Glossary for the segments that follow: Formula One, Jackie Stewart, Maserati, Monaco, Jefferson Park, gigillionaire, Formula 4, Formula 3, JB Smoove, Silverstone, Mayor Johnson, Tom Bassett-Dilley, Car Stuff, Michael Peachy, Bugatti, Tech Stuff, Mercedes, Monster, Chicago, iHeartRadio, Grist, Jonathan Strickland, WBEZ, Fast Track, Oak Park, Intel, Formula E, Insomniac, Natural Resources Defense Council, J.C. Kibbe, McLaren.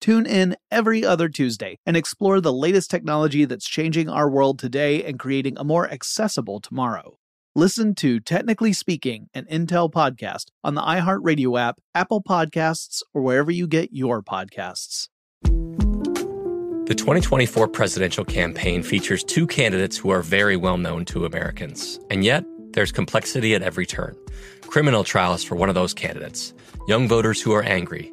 Tune in every other Tuesday and explore the latest technology that's changing our world today and creating a more accessible tomorrow. Listen to Technically Speaking, an Intel podcast on the iHeartRadio app, Apple Podcasts, or wherever you get your podcasts. The 2024 presidential campaign features two candidates who are very well known to Americans. And yet, there's complexity at every turn. Criminal trials for one of those candidates. Young voters who are angry.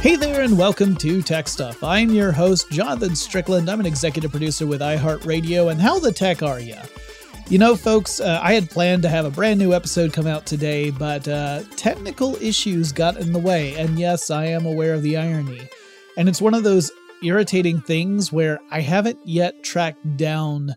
Hey there, and welcome to Tech Stuff. I'm your host, Jonathan Strickland. I'm an executive producer with iHeartRadio, and how the tech are you? You know, folks, I had planned to have a brand new episode come out today, but technical issues got in the way, and yes, I am aware of the irony. And it's one of those irritating things where I haven't yet tracked down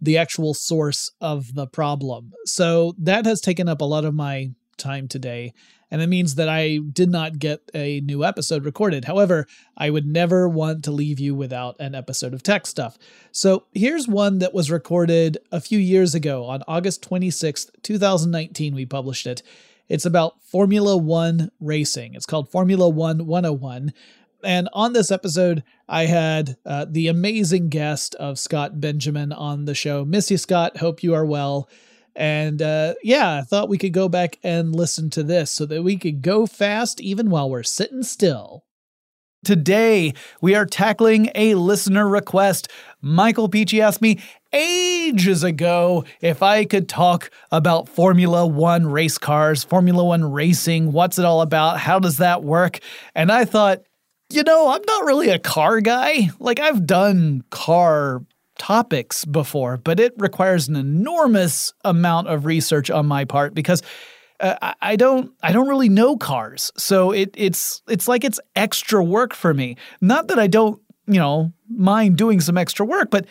the actual source of the problem. So that has taken up a lot of my time today, and it means that I did not get a new episode recorded. However, I would never want to leave you without an episode of Tech Stuff. So here's one that was recorded a few years ago. On August 26th, 2019, we published it. It's about Formula One racing. It's called Formula One 101. And on this episode, I had the amazing guest of Scott Benjamin on the show. Miss you, Scott. Hope you are well. And yeah, I thought we could go back and listen to this so that we could go fast even while we're sitting still. Today, we are tackling a listener request. Michael Peachy asked me ages ago if I could talk about Formula One race cars, Formula One racing, what's it all about, how does that work? And I thought, you know, I'm not really a car guy. Like, I've done car topics before, but it requires an enormous amount of research on my part because I don't really know cars. So it's like it's extra work for me. Not that I don't, you know, mind doing some extra work, but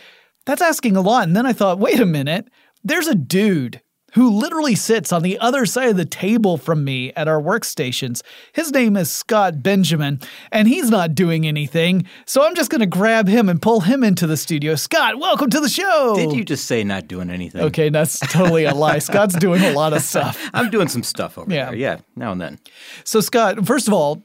that's asking a lot. And then I thought, wait a minute, there's a dude who literally sits on the other side of the table from me at our workstations. His name is Scott Benjamin, and he's not doing anything, so I'm just going to grab him and pull him into the studio. Scott, welcome to the show! Did you just say not doing anything? Okay, that's totally a lie. Scott's doing a lot of stuff. I'm doing some stuff over there, yeah, now and then. So, Scott, first of all,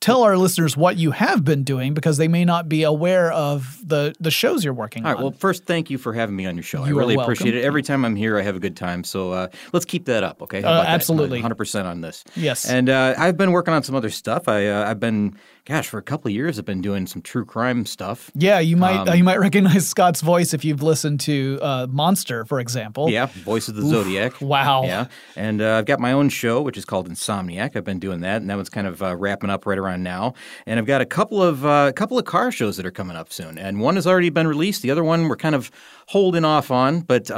tell our listeners what you have been doing because they may not be aware of the shows you're working on. All right. Well, first, thank you for having me on your show. You I really appreciate it. Every time I'm here, I have a good time. So let's keep that up, okay? How about absolutely. That? 100% on this. Yes. And I've been working on some other stuff. I've been gosh, for a couple of years, I've been doing some true crime stuff. Yeah, you might recognize Scott's voice if you've listened to Monster, for example. Yeah, Voice of the Zodiac. Wow. Yeah, and I've got my own show, which is called Insomniac. I've been doing that, and that one's kind of wrapping up right around now. And I've got a couple of car shows that are coming up soon, and one has already been released. The other one we're kind of holding off on, but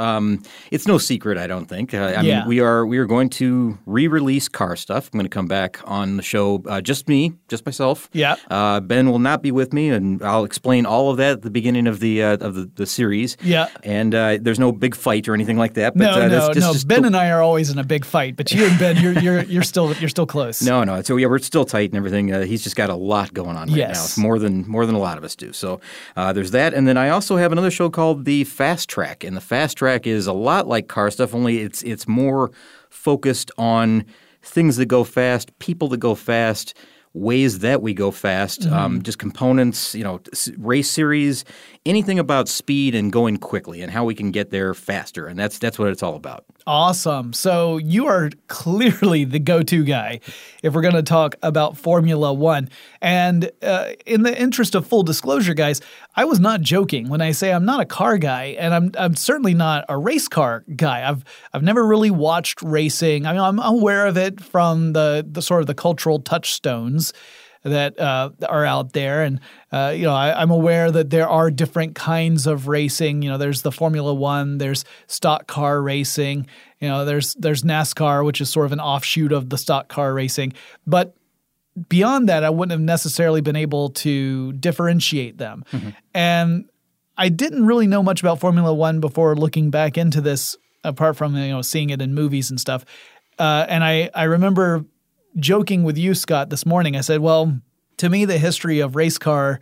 it's no secret, I don't think. I mean, we are going to re-release Car Stuff. I'm going to come back on the show, just myself. Yeah. Ben will not be with me, and I'll explain all of that at the beginning of the series. Yeah. And there's no big fight or anything like that. But, no. Ben and I are always in a big fight, but you and Ben, you're still close. No. So yeah, we're still tight and everything. He's just got a lot going on right now. It's more than a lot of us do. So there's that, and then I also have another show called The Fast Track, and The Fast Track is a lot like Car Stuff, only it's more focused on things that go fast, people that go fast, ways that we go fast, just components, race series, anything about speed and going quickly and how we can get there faster. And that's what it's all about. Awesome. So you are clearly the go-to guy if we're going to talk about Formula One. And in the interest of full disclosure, guys, I was not joking when I say I'm not a car guy, and I'm certainly not a race car guy. I've never really watched racing. I mean, I'm aware of it from the sort of the cultural touchstones that are out there. And, I'm aware that there are different kinds of racing. There's the Formula One, there's stock car racing, there's NASCAR, which is sort of an offshoot of the stock car racing. But beyond that, I wouldn't have necessarily been able to differentiate them. Mm-hmm. And I didn't really know much about Formula One before looking back into this, apart from, seeing it in movies and stuff. And I remember joking with you, Scott, this morning. I said, well, to me, the history of race car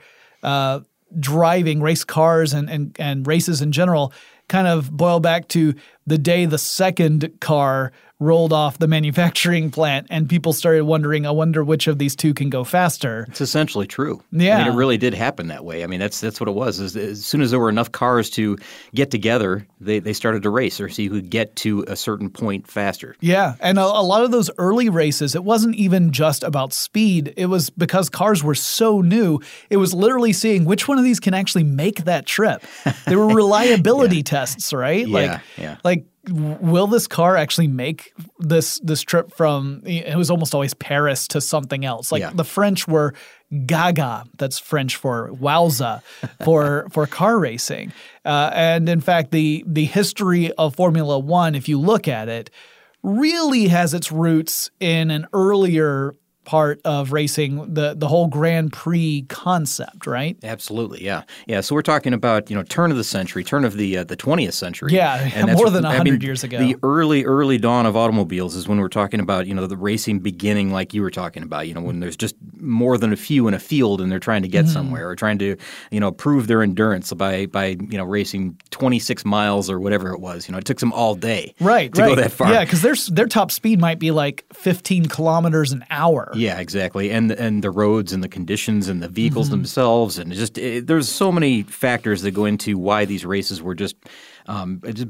driving, race cars and races in general kind of boil back to the day the second car rolled off the manufacturing plant and people started wondering, I wonder which of these two can go faster. It's essentially true. Yeah. I mean, it really did happen that way. I mean, that's what it was. As soon as there were enough cars to get together, they started to race or see who could get to a certain point faster. Yeah. And a lot of those early races, it wasn't even just about speed. It was because cars were so new. It was literally seeing which one of these can actually make that trip. There were reliability tests, right? Yeah, will this car actually make this trip from – it was almost always Paris to something else. The French were gaga. That's French for wowza for car racing. And in fact, the history of Formula One, if you look at it, really has its roots in an earlier – part of racing, the whole Grand Prix concept, right? Absolutely, yeah. Yeah, so we're talking about, turn of the century, turn of the 20th century. Yeah, and more than 100 years ago. The early dawn of automobiles is when we're talking about, the racing beginning like you were talking about, when there's just more than a few in a field and they're trying to get somewhere or trying to, prove their endurance by racing 26 miles or whatever it was. It took them all day to go that far. Yeah, because their top speed might be like 15 kilometers an hour. Yeah, exactly. And the roads and the conditions and the vehicles themselves and there's so many factors that go into why these races were just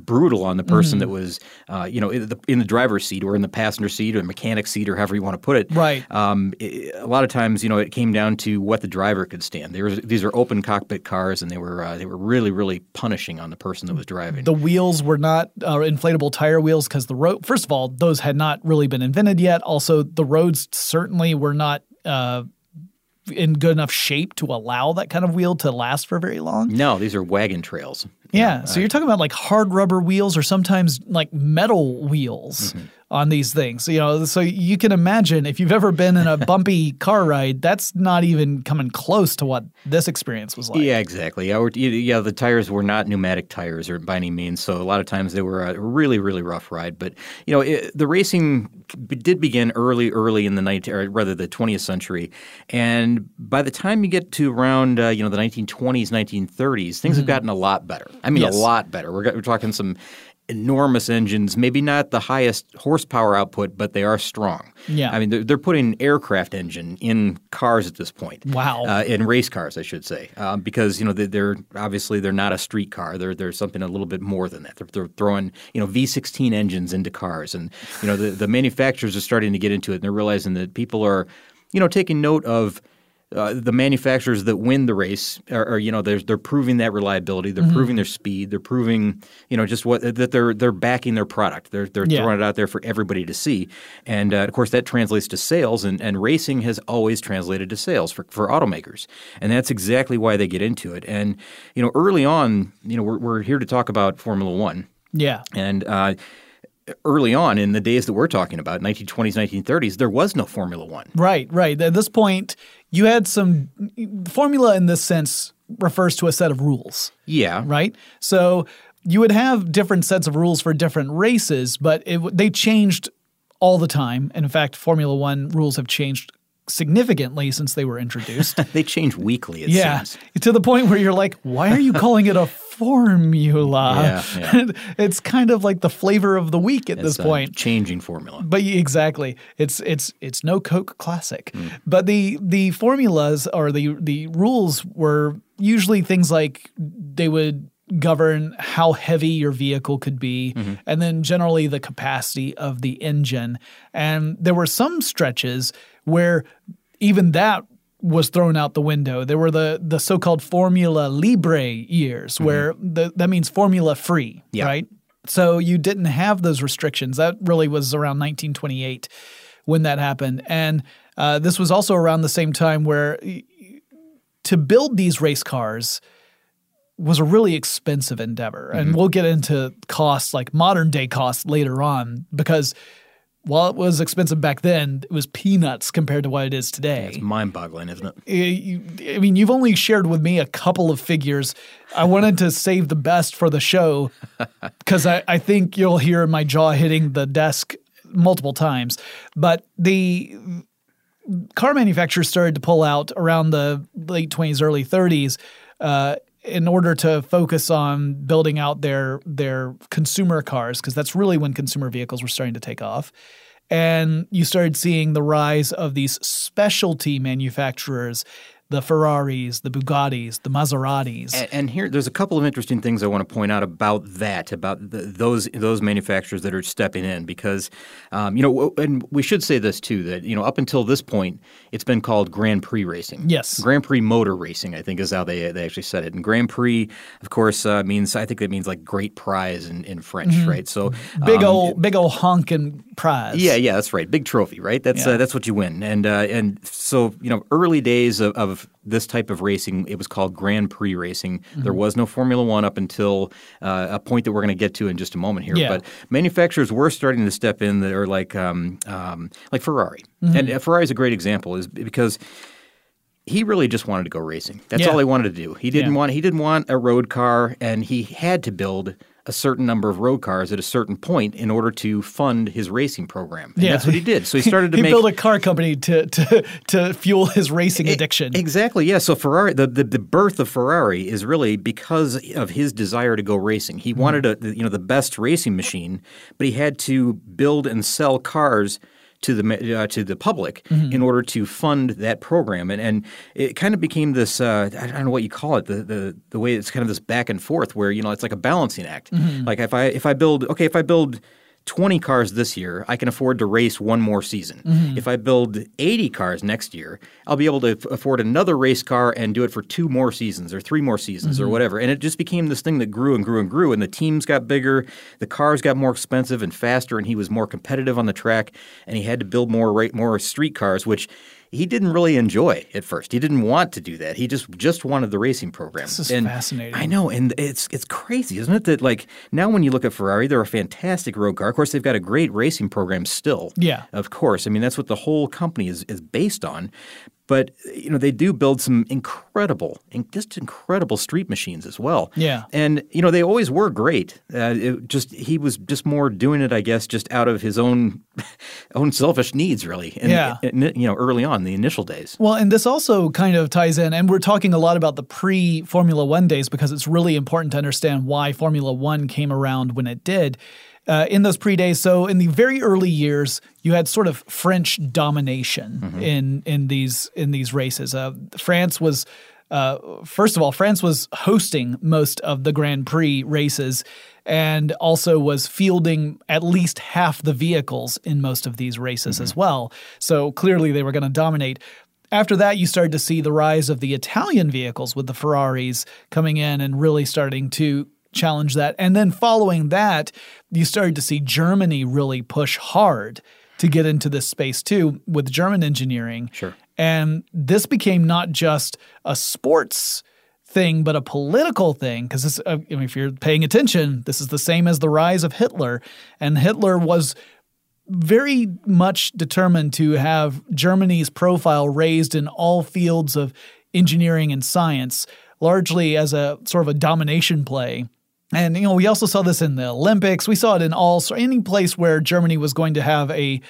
brutal on the person that was, in the driver's seat or in the passenger seat or the mechanic's seat or however you want to put it. Right. A lot of times, it came down to what the driver could stand. These are open cockpit cars, and they were really, really punishing on the person that was driving. The wheels were not inflatable tire wheels because first of all, those had not really been invented yet. Also, the roads certainly were not in good enough shape to allow that kind of wheel to last for very long. No, these are wagon trails. Yeah, so you're talking about like hard rubber wheels or sometimes like metal wheels on these things. So you can imagine if you've ever been in a bumpy car ride, that's not even coming close to what this experience was like. Yeah, exactly. Yeah, the tires were not pneumatic tires or by any means, so a lot of times they were a really, really rough ride. But, the racing did begin early in the 20th century. And by the time you get to around, the 1920s, 1930s, things have gotten a lot better. A lot better. We're talking some enormous engines, maybe not the highest horsepower output, but they are strong. Yeah. I mean, they're putting an aircraft engine in cars at this point. Wow. In race cars, I should say, because, they're not a street car. They're something a little bit more than that. They're throwing, V16 engines into cars. And, the manufacturers are starting to get into it, and they're realizing that people are, taking note of the manufacturers that win the race are you know, they're proving that reliability, they're mm-hmm. proving their speed, they're proving, you know, just what that they're backing their product. They're yeah. throwing it out there for everybody to see. And of course that translates to sales, and racing has always translated to sales for automakers. And that's exactly why they get into it. And you know, early on, you know, we're here to talk about Formula One. Yeah. And early on in the days that we're talking about, 1920s, 1930s, there was no Formula One. Right, right. At this point, you had some – formula in this sense refers to a set of rules. Yeah. Right? So you would have different sets of rules for different races, but they changed all the time. And in fact, Formula One rules have changed significantly since they were introduced. They change weekly, it seems. Yeah, to the point where you're like, why are you calling it a formula? Yeah, yeah. It's kind of like the flavor of the week at this point. Changing formula. But exactly. It's no Coke Classic. Mm. But the formulas or the rules were usually things like they would govern how heavy your vehicle could be, mm-hmm. and then generally the capacity of the engine. And there were some stretches where even that was thrown out the window. There were the so-called Formula Libre years, mm-hmm. where that means formula-free, yeah. right? So you didn't have those restrictions. That really was around 1928 when that happened. And this was also around the same time where to build these race cars was a really expensive endeavor. Mm-hmm. And we'll get into costs, like modern-day costs, later on, because while it was expensive back then, it was peanuts compared to what it is today. It's mind-boggling, isn't it? I mean, you've only shared with me a couple of figures. I wanted to save the best for the show because I think you'll hear my jaw hitting the desk multiple times. But the car manufacturers started to pull out around the late 20s, early 30s in order to focus on building out their consumer cars, because that's really when consumer vehicles were starting to take off. And you started seeing the rise of these specialty manufacturers, the Ferraris, the Bugattis, the Maseratis. And here, there's a couple of interesting things I want to point out about that, about those manufacturers that are stepping in, because, you know, and we should say this too, that, you know, up until this point, it's been called Grand Prix racing. Yes. Grand Prix motor racing, I think, is how they actually said it. And Grand Prix, of course, means, I think that means like great prize in French, mm-hmm. right? So big old honking prize. Yeah, yeah, that's right. Big trophy, right? That's yeah. That's what you win. And so, you know, early days of this type of racing, it was called Grand Prix racing. Mm-hmm. There was no Formula One up until a point that we're going to get to in just a moment here. Yeah. But manufacturers were starting to step in that are like Ferrari. Mm-hmm. And Ferrari is a great example, is because he really just wanted to go racing. That's yeah. all he wanted to do. He didn't want a road car, and he had to build a certain number of road cars at a certain point in order to fund his racing program. And yeah. that's what he did. So he started to build a car company to fuel his racing addiction. Exactly, yeah. So Ferrari, the birth of Ferrari is really because of his desire to go racing. He mm-hmm. wanted the best racing machine, but he had to build and sell cars to the public mm-hmm. in order to fund that program. And it kind of became this I don't know what you call it, the way it's kind of this back and forth where, you know, it's like a balancing act. Mm-hmm. Like if I build 20 cars this year, I can afford to race one more season. Mm-hmm. If I build 80 cars next year, I'll be able to afford another race car and do it for two more seasons or three more seasons mm-hmm. or whatever. And it just became this thing that grew and grew and grew, and the teams got bigger, the cars got more expensive and faster, and he was more competitive on the track, and he had to build more street cars, which he didn't really enjoy at first. He didn't want to do that. He just wanted the racing program. This is fascinating. I know, and it's crazy, isn't it? That like now when you look at Ferrari, they're a fantastic road car. Of course, they've got a great racing program still. Yeah. Of course. I mean, that's what the whole company is based on. But, you know, they do build some incredible street machines as well. Yeah. And, you know, they always were great. He was just more doing it, I guess, just out of his own selfish needs, really. You know, early on, the initial days. Well, and this also kind of ties in, and we're talking a lot about the pre-Formula One days because it's really important to understand why Formula One came around when it did. In those pre-days, so in the very early years, you had sort of French domination mm-hmm. in these races. France was, first of all, France was hosting most of the Grand Prix races, and also was fielding at least half the vehicles in most of these races mm-hmm. as well. So clearly, they were going to dominate. After that, you started to see the rise of the Italian vehicles with the Ferraris coming in and really starting to challenge that. And then following that, you started to see Germany really push hard to get into this space too with German engineering. Sure. And this became not just a sports thing, but a political thing, because I mean, if you're paying attention, this is the same as the rise of Hitler. And Hitler was very much determined to have Germany's profile raised in all fields of engineering and science, largely as a sort of a domination play. And, you know, we also saw this in the Olympics. We saw it in any place where Germany was going to have a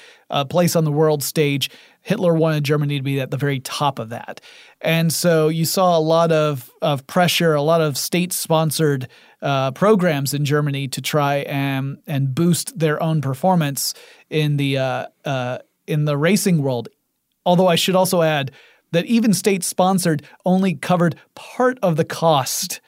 place on the world stage. Hitler wanted Germany to be at the very top of that. And so you saw a lot of pressure, a lot of state-sponsored programs in Germany to try and boost their own performance in the racing world. Although I should also add that even state-sponsored only covered part of the cost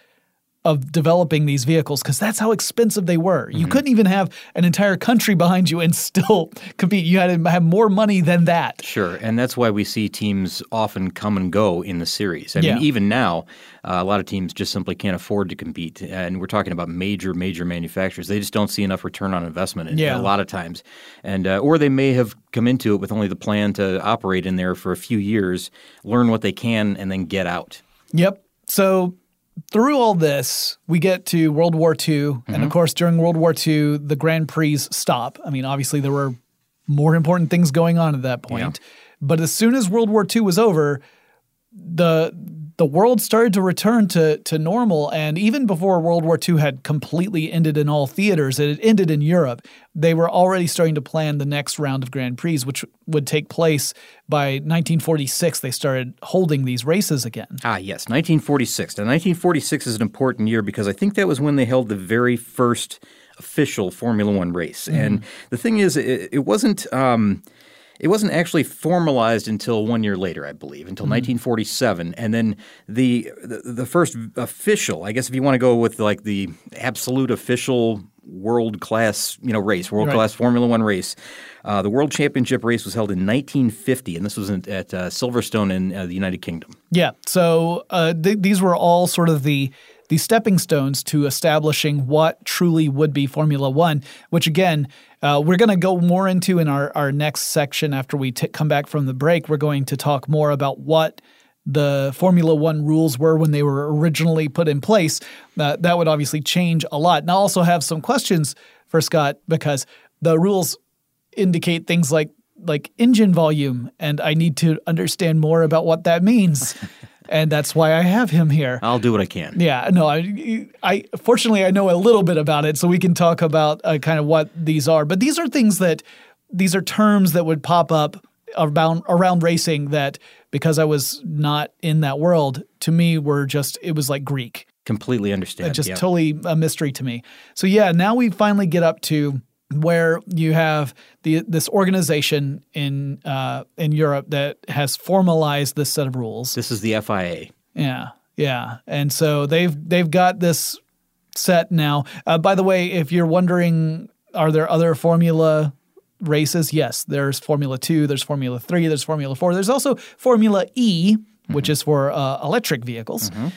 of developing these vehicles, because that's how expensive they were. Mm-hmm. You couldn't even have an entire country behind you and still compete. You had to have more money than that. Sure, and that's why we see teams often come and go in the series. I mean, even now, a lot of teams just simply can't afford to compete, and we're talking about major, major manufacturers. They just don't see enough return on investment a lot of times, and or they may have come into it with only the plan to operate in there for a few years, learn what they can, and then get out. Yep, so through all this, we get to World War II, and of course, during World War II, the Grand Prix stop. I mean, obviously, there were more important things going on at that point. Yeah. But as soon as World War II was over, the world started to return to normal, and even before World War II had completely ended in all theaters, it had ended in Europe, they were already starting to plan the next round of Grand Prix, which would take place by 1946. They started holding these races again. Ah, yes, 1946. Now, 1946 is an important year because I think that was when they held the very first official Formula One race. Mm-hmm. And the thing is, it wasn't It wasn't actually formalized until 1 year later, I believe, until 1947. And then the first official, I guess if you want to go with like the absolute official world-class race, world-class Formula One race, the World Championship race was held in 1950, and this was at Silverstone in the United Kingdom. Yeah, so these were all sort of the stepping stones to establishing what truly would be Formula One, which again, we're going to go more into in our next section after we come back from the break. We're going to talk more about what the Formula One rules were when they were originally put in place. That would obviously change a lot. And I'll also have some questions for Scott because the rules indicate things like engine volume, and I need to understand more about what that means. And that's why I have him here. I'll do what I can. Yeah, no, I fortunately I know a little bit about it, so we can talk about kind of what these are. But these are things these are terms that would pop up around racing that, because I was not in that world, to me it was like Greek. Completely understand. Totally a mystery to me. So yeah, now we finally get up to where you have this organization in Europe that has formalized this set of rules. This is the FIA. Yeah, and so they've got this set now. By the way, if you're wondering, are there other Formula races? Yes, there's Formula 2, there's Formula 3, there's Formula 4. There's also Formula E, which is for electric vehicles. Mm-hmm.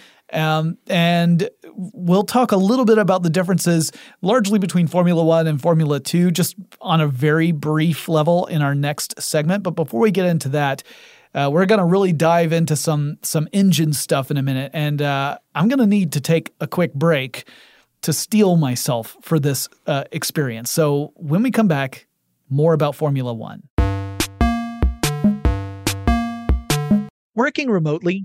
And we'll talk a little bit about the differences largely between Formula 1 and Formula 2 just on a very brief level in our next segment. But before we get into that, we're going to really dive into some engine stuff in a minute. And I'm going to need to take a quick break to steel myself for this experience. So when we come back, more about Formula 1. Working remotely,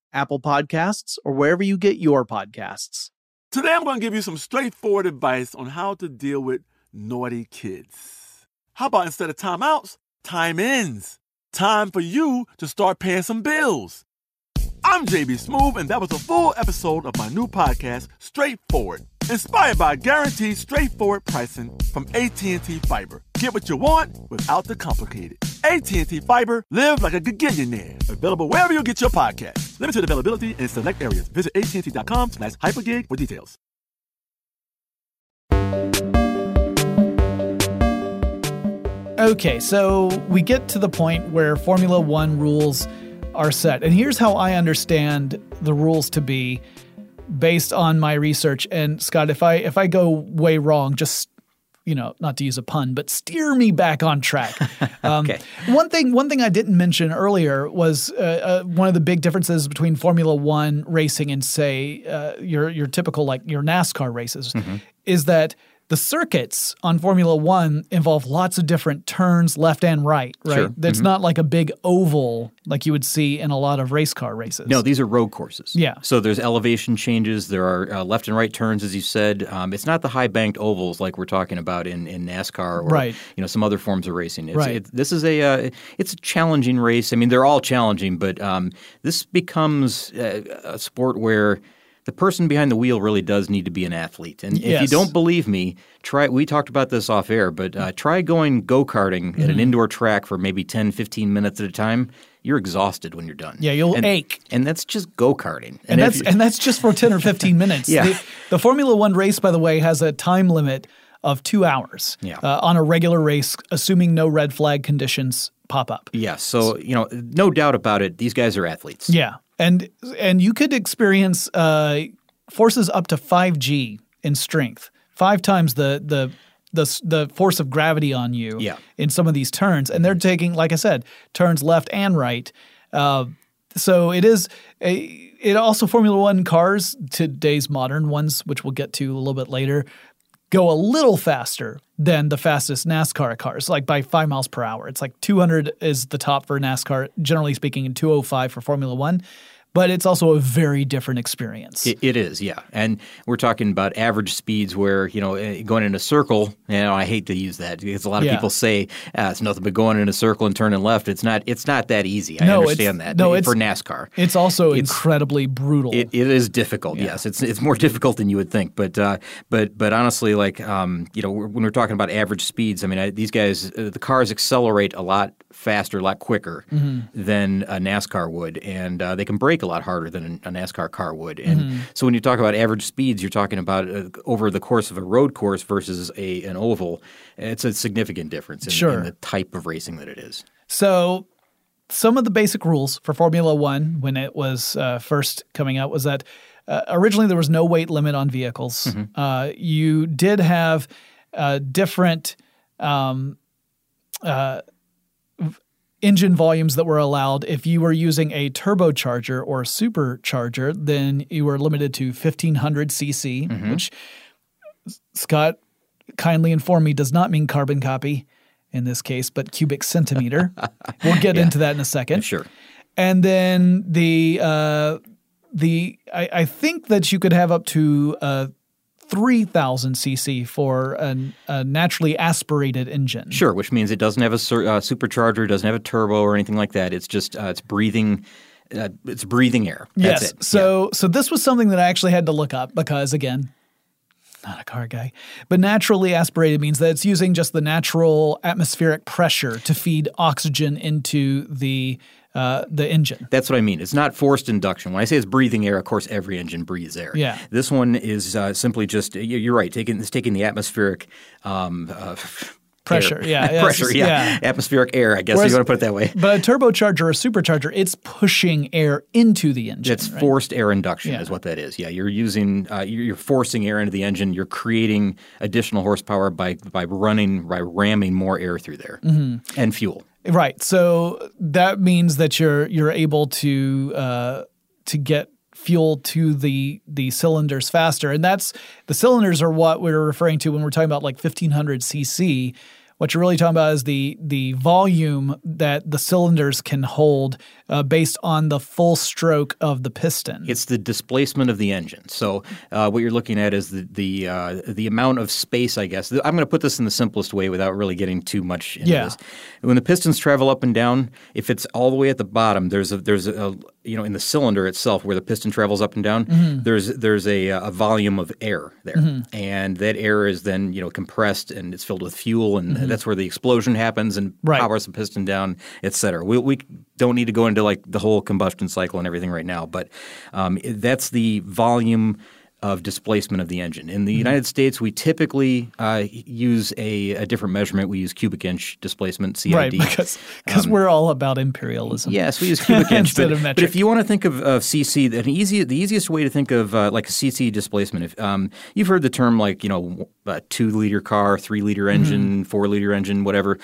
Apple Podcasts, or wherever you get your podcasts. Today I'm going to give you some straightforward advice on how to deal with naughty kids. How about instead of timeouts, time ins? Time for you to start paying some bills. I'm JB Smoove, and that was a full episode of my new podcast, Straightforward, inspired by guaranteed straightforward pricing from AT&T Fiber. Get what you want without the complicated. AT&T Fiber, live like a gigillionaire. Available wherever you get your podcast. Limited availability in select areas. Visit AT&T.com/hypergig for details. Okay, so we get to the point where Formula One rules are set. And here's how I understand the rules to be based on my research. And Scott, if I go way wrong, just, you know, not to use a pun, but steer me back on track. Okay. One thing I didn't mention earlier was one of the big differences between Formula One racing and, say, your typical, like, your NASCAR races, mm-hmm. is that the circuits on Formula One involve lots of different turns left and right? Sure. It's mm-hmm. not like a big oval like you would see in a lot of race car races. No, these are road courses. Yeah. So there's elevation changes. There are left and right turns, as you said. It's not the high-banked ovals like we're talking about in NASCAR or right. you know, some other forms of racing. This is it's a challenging race. I mean, they're all challenging, but this becomes a sport where – the person behind the wheel really does need to be an athlete. And yes. if you don't believe me, try. We talked about this off air, but try going go-karting mm-hmm. at an indoor track for maybe 10, 15 minutes at a time. You're exhausted when you're done. Yeah, you'll ache. And that's just go-karting. And that's just for 10 or 15 minutes. Yeah. The Formula One race, by the way, has a time limit of 2 hours on a regular race, assuming no red flag conditions pop up. Yeah, so you know, no doubt about it, these guys are athletes. Yeah. And you could experience forces up to 5G in strength, 5 times the force of gravity on you in some of these turns. And they're taking, like I said, turns left and right. So it is also Formula One cars, today's modern ones, which we'll get to a little bit later, go a little faster than the fastest NASCAR cars, like by 5 miles per hour. It's like 200 is the top for NASCAR, generally speaking, and 205 for Formula One. but it's also a very different experience. It is, yeah. And we're talking about average speeds where, you know, going in a circle, you know, I hate to use that because a lot of people say it's nothing but going in a circle and turning left. It's not that easy. I understand that. No, for NASCAR. It's also incredibly brutal. It is difficult, yes. It's more difficult than you would think. But honestly, like, you know, when we're talking about average speeds, I mean, these guys, the cars accelerate a lot faster, a lot quicker than a NASCAR would. And they can brake a lot harder than a NASCAR car would. And so when you talk about average speeds, you're talking about over the course of a road course versus an oval. It's a significant difference in the type of racing that it is. So some of the basic rules for Formula One when it was first coming out was that originally there was no weight limit on vehicles. You did have different engine volumes that were allowed. If you were using a turbocharger or a supercharger, then you were limited to 1,500 cc, which Scott kindly informed me does not mean carbon copy in this case, but cubic centimeter. We'll get into that in a second. Sure. And then I think that you could have up to 3,000 cc for a naturally aspirated engine. Sure, which means it doesn't have a supercharger, doesn't have a turbo or anything like that. It's just it's breathing air. That's it. So this was something that I actually had to look up because, again, not a car guy. But naturally aspirated means that it's using just the natural atmospheric pressure to feed oxygen into the engine. That's what I mean. It's not forced induction. When I say it's breathing air, of course, every engine breathes air. Yeah. This one is simply just – you're right. It's taking the atmospheric pressure, atmospheric air, I guess. Whereas, you want to put it that way. But a turbocharger or a supercharger, it's pushing air into the engine. It's forced air induction is what that is. Yeah, you're using you're forcing air into the engine. You're creating additional horsepower by ramming more air through there and fuel. Right. So that means that you're able to get fuel to the cylinders faster. And that's – the cylinders are what we're referring to when we're talking about like 1,500 cc. What you're really talking about is the volume that the cylinders can hold based on the full stroke of the piston. It's the displacement of the engine. So what you're looking at is the amount of space, I guess. I'm going to put this in the simplest way without really getting too much into this. When the pistons travel up and down, if it's all the way at the bottom, there's a you know, in the cylinder itself where the piston travels up and down, there's a volume of air there. And that air is then, you know, compressed and it's filled with fuel and that's where the explosion happens and powers the piston down, et cetera. We don't need to go into like the whole combustion cycle and everything right now, but that's the volume of displacement of the engine. In the United States, we typically use a different measurement. We use cubic inch displacement, CID. Right, because we're all about imperialism. Yes, we use cubic inch. Instead of metric. But if you want to think of CC, the easiest way to think of like a CC displacement, if you've heard the term like, you know, a 2-liter car, 3-liter engine, 4-liter engine, whatever.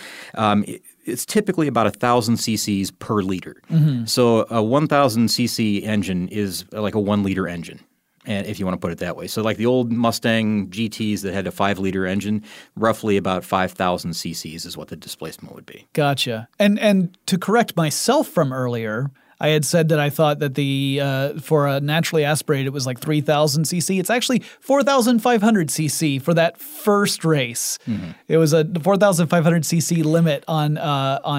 It's typically about 1,000 cc's per liter. So a 1,000 cc engine is like a 1-liter engine. And if you want to put it that way. So like the old Mustang GTs that had a 5-liter engine, roughly about 5,000 cc's is what the displacement would be. Gotcha. And to correct myself from earlier, I had said that I thought that the for a naturally aspirated it was like 3,000 cc. It's actually 4,500 cc for that first race. It was a 4,500 cc limit on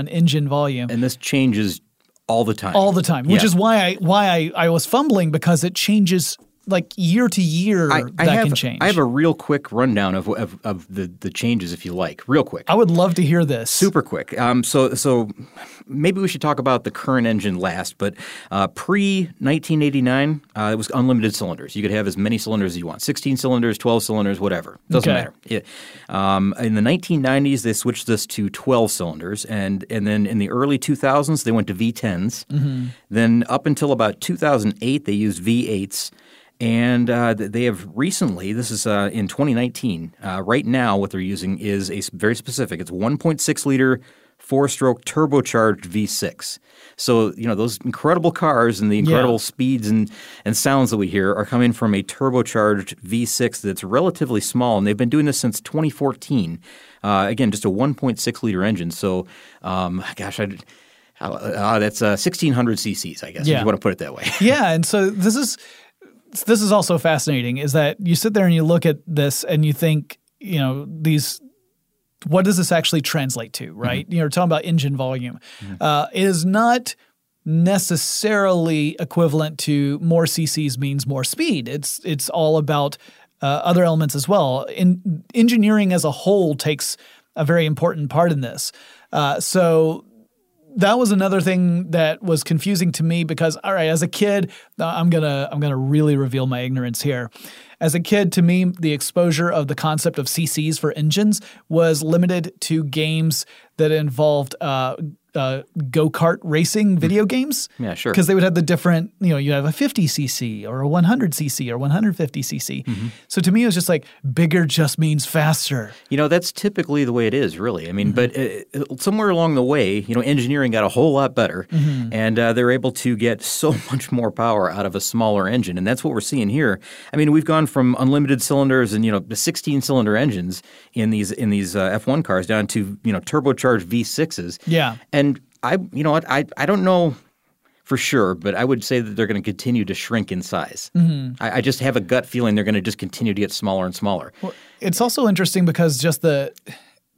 engine volume. And this changes all the time. All the time, which is why I was fumbling because it changes. Like year to year, can change. I have a real quick rundown of the changes, if you like, real quick. I would love to hear this. Super quick. So maybe we should talk about the current engine last, but pre-1989, it was unlimited cylinders. You could have as many cylinders as you want, 16 cylinders, 12 cylinders, whatever. Doesn't matter. In the 1990s, they switched this to 12 cylinders, and then in the early 2000s, they went to V10s. Then up until about 2008, they used V8s. And they have recently, this is in 2019, right now what they're using is a very specific, it's 1.6-liter four-stroke turbocharged V6. So, you know, those incredible cars and the incredible speeds and sounds that we hear are coming from a turbocharged V6 that's relatively small, and they've been doing this since 2014. Again, just a 1.6-liter engine. So, gosh, That's 1,600 cc's, I guess, if you want to put it that way. Yeah, and so this is also fascinating, is that you sit there and you look at this and you think, you know, these – what does this actually translate to, right? Mm-hmm. You know, we're talking about engine volume. Mm-hmm. It is not necessarily equivalent to more cc's means more speed. It's all about other elements as well. Engineering as a whole takes a very important part in this. So that was another thing that was confusing to me because, all right, as a kid, I'm gonna really reveal my ignorance here. As a kid, to me, the exposure of the concept of CCs for engines was limited to games that involved go-kart racing video games. Yeah, sure. Because they would have the different, you know, you have a 50cc or a 100cc or 150cc. Mm-hmm. So to me, it was just like bigger just means faster. You know, that's typically the way it is, really. I mean, mm-hmm. but somewhere along the way, you know, engineering got a whole lot better, mm-hmm. and they're able to get so much more power out of a smaller engine, and that's what we're seeing here. I mean, we've gone from unlimited cylinders and, you know, the 16-cylinder engines in these F1 cars down to, you know, turbocharged V6s. Yeah. And I don't know for sure, but I would say that they're going to continue to shrink in size. Mm-hmm. I just have a gut feeling they're going to just continue to get smaller and smaller. Well, it's also interesting because just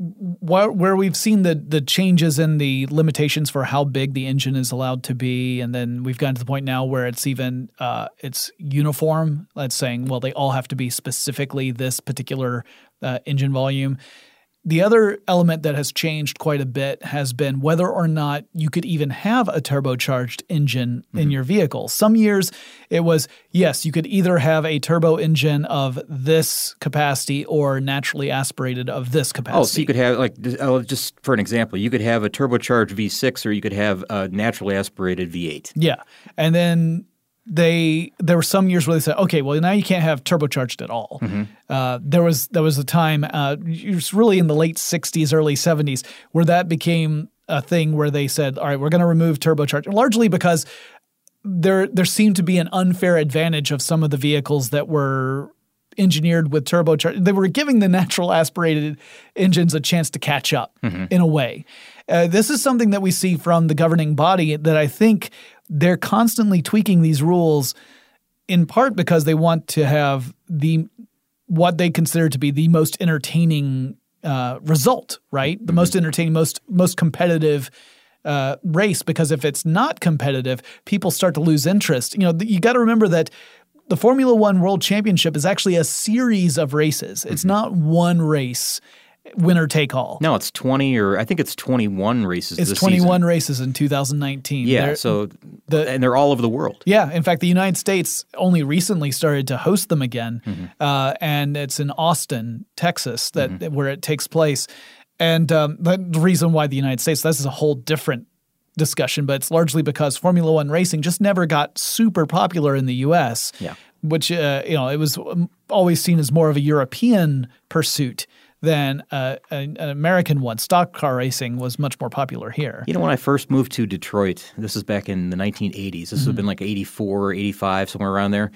where we've seen the changes in the limitations for how big the engine is allowed to be, and then we've gotten to the point now where it's even it's uniform. That's saying, well, they all have to be specifically this particular engine volume. The other element that has changed quite a bit has been whether or not you could even have a turbocharged engine mm-hmm. in your vehicle. Some years it was, yes, you could either have a turbo engine of this capacity or naturally aspirated of this capacity. Oh, so you could have, like, just for an example, you could have a turbocharged V6 or you could have a naturally aspirated V8. Yeah. And then there were some years where they said, okay, well, now you can't have turbocharged at all. Mm-hmm. There was a time, it was really in the late 60s, early 70s, where that became a thing where they said, all right, we're going to remove turbocharged, largely because there seemed to be an unfair advantage of some of the vehicles that were engineered with turbocharged. They were giving the natural aspirated engines a chance to catch up mm-hmm. in a way. This is something that we see from the governing body that I think – they're constantly tweaking these rules in part because they want to have what they consider to be the most entertaining result, right? The mm-hmm. most entertaining, most competitive race, because if it's not competitive, people start to lose interest. You know, you got to remember that the Formula One World Championship is actually a series of races. Mm-hmm. It's not one race. Winner take all. No, it's 20 or I think it's 21 races this season. It's 21 races in 2019. Yeah, and they're all over the world. Yeah, in fact, the United States only recently started to host them again, mm-hmm. And it's in Austin, Texas, that mm-hmm. where it takes place. And the reason why the United States, this is a whole different discussion, but it's largely because Formula One racing just never got super popular in the U.S., which you know, it was always seen as more of a European pursuit than an American one. Stock car racing was much more popular here. You know, when I first moved to Detroit, this is back in the 1980s. This mm-hmm. would have been like 84, 85, somewhere around there.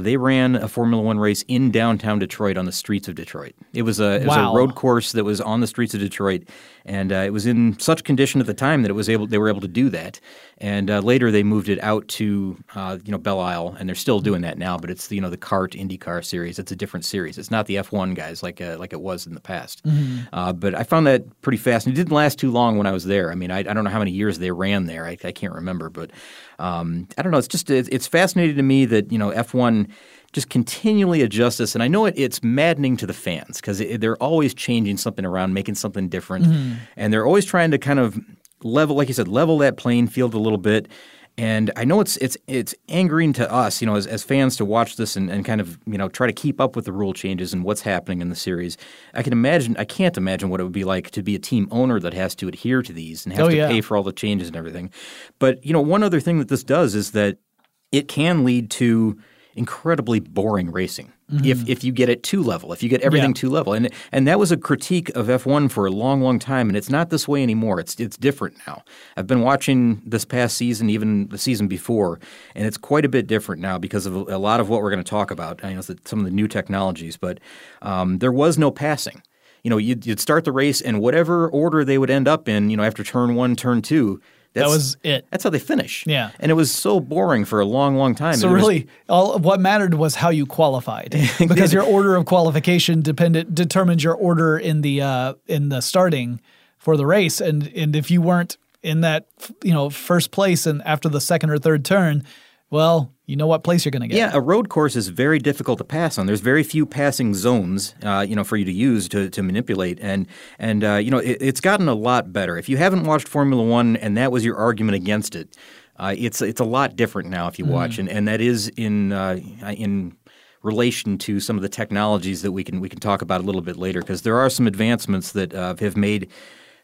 They ran a Formula One race in downtown Detroit on the streets of Detroit. It was a road course that was on the streets of Detroit, and it was in such condition at the time that they were able to do that. And later they moved it out to you know, Belle Isle, and they're still doing that now. But it's the kart IndyCar series. It's a different series. It's not the F1 guys like it was in the past. Mm-hmm. But I found that pretty fascinating. It didn't last too long when I was there. I mean, I don't know how many years they ran there. I can't remember, but I don't know. It's just it's fascinating to me that, you know, F1 just continually adjusts this. And I know it's maddening to the fans because they're always changing something around, making something different. Mm-hmm. And they're always trying to kind of level, like you said, level that playing field a little bit. And I know it's angering to us, you know, as fans to watch this and kind of, you know, try to keep up with the rule changes and what's happening in the series. I can't imagine what it would be like to be a team owner that has to adhere to these and has to pay for all the changes and everything. But, you know, one other thing that this does is that it can lead to incredibly boring racing mm-hmm. if you get it too level, if you get everything too level. And that was a critique of F1 for a long, long time, and it's not this way anymore. It's different now. I've been watching this past season, even the season before, and it's quite a bit different now because of a lot of what we're going to talk about, some of the new technologies. But there was no passing. you know, you'd start the race in whatever order they would end up in, you know, after turn one, turn two. That was it. That's how they finish. Yeah. And it was so boring for a long, long time. So really, all what mattered was how you qualified, because your order of qualification determined your order in the starting for the race. And if you weren't in that, you know, first place and after the second or third turn, well, you know what place you're going to get. Yeah, a road course is very difficult to pass on. There's very few passing zones, you know, for you to use to manipulate. And you know, it's gotten a lot better. If you haven't watched Formula One and that was your argument against it, it's a lot different now if you watch. And that is in relation to some of the technologies that we can talk about a little bit later, because there are some advancements that have made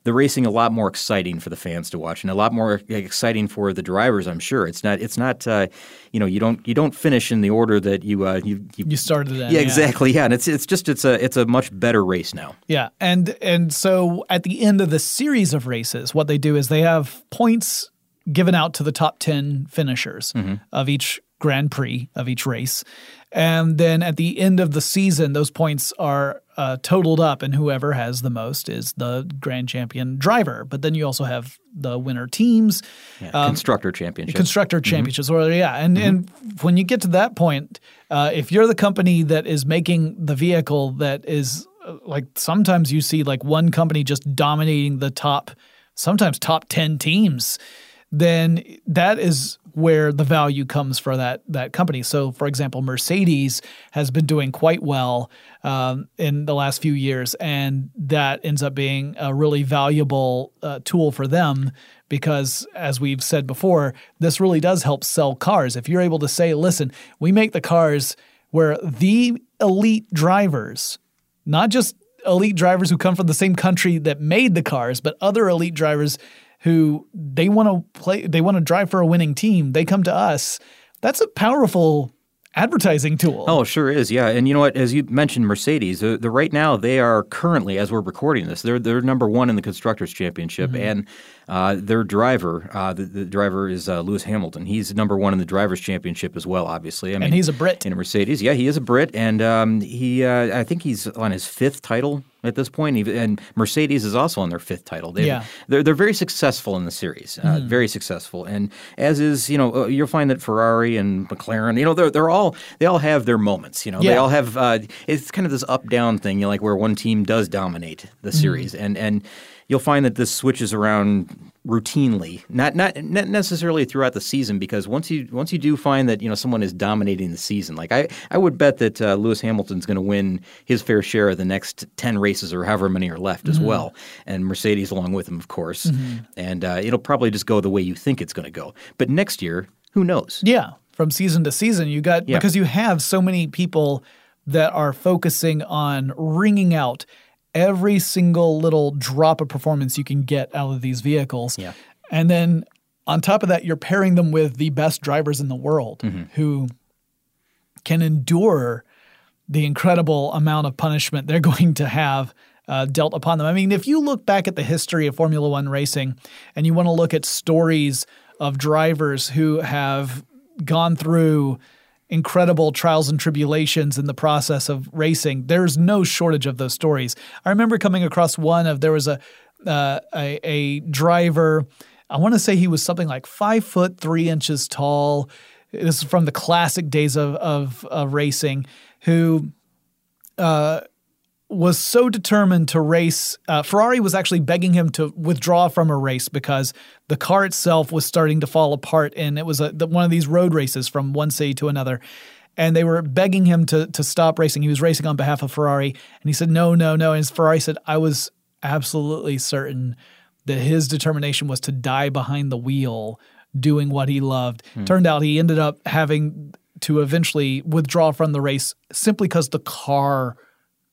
the racing a lot more exciting for the fans to watch, and a lot more exciting for the drivers. I'm sure it's not. You know, you don't finish in the order that you started in. Yeah, exactly. Yeah, and it's a much better race now. Yeah, and so at the end of the series of races, what they do is they have points given out to the top 10 finishers of each Grand Prix of each race, and then at the end of the season, those points are totaled up, and whoever has the most is the grand champion driver. But then you also have the winner teams. Yeah, constructor championships. And when you get to that point, if you're the company that is making the vehicle that is like, sometimes you see like one company just dominating the top 10 teams, then that is where the value comes for that company. So, for example, Mercedes has been doing quite well in the last few years, and that ends up being a really valuable tool for them because, as we've said before, this really does help sell cars. If you're able to say, listen, we make the cars where the elite drivers, not just elite drivers who come from the same country that made the cars, but other elite drivers who they want to play, they want to drive for a winning team, they come to us. That's a powerful advertising tool. Oh, sure is, yeah. And you know what? As you mentioned, Mercedes, right now they are currently, as we're recording this, they're number one in the Constructors' Championship, and their driver, the driver is Lewis Hamilton. He's number one in the Drivers' Championship as well, obviously. I mean, and he's a Brit. In a Mercedes, yeah, he is a Brit, and I think he's on his fifth title at this point, and Mercedes is also on their fifth title. They're very successful in the series, very successful. And as is, you know, you'll find that Ferrari and McLaren, you know, they all have their moments. You know, they all have it's kind of this up down thing, you know, like where one team does dominate the series, and you'll find that this switches around routinely, not necessarily throughout the season, because once you do find that, you know, someone is dominating the season, like I would bet that Lewis Hamilton's going to win his fair share of the next 10 races or however many are left as well, and Mercedes along with him, of course, and it'll probably just go the way you think it's going to go. But next year, who knows? Yeah, from season to season, you got because you have so many people that are focusing on wringing out every single little drop of performance you can get out of these vehicles. Yeah. And then on top of that, you're pairing them with the best drivers in the world who can endure the incredible amount of punishment they're going to have dealt upon them. I mean, if you look back at the history of Formula One racing and you want to look at stories of drivers who have gone through incredible trials and tribulations in the process of racing, there's no shortage of those stories. I remember coming across one of, there was a driver, I want to say he was something like 5 foot 3 inches tall. This is from the classic days of racing, who was so determined to race. Ferrari was actually begging him to withdraw from a race because the car itself was starting to fall apart, and it was one of these road races from one city to another. And they were begging him to stop racing. He was racing on behalf of Ferrari, and he said, no, no, no. And Ferrari said, I was absolutely certain that his determination was to die behind the wheel doing what he loved. Turned out he ended up having to eventually withdraw from the race simply because the car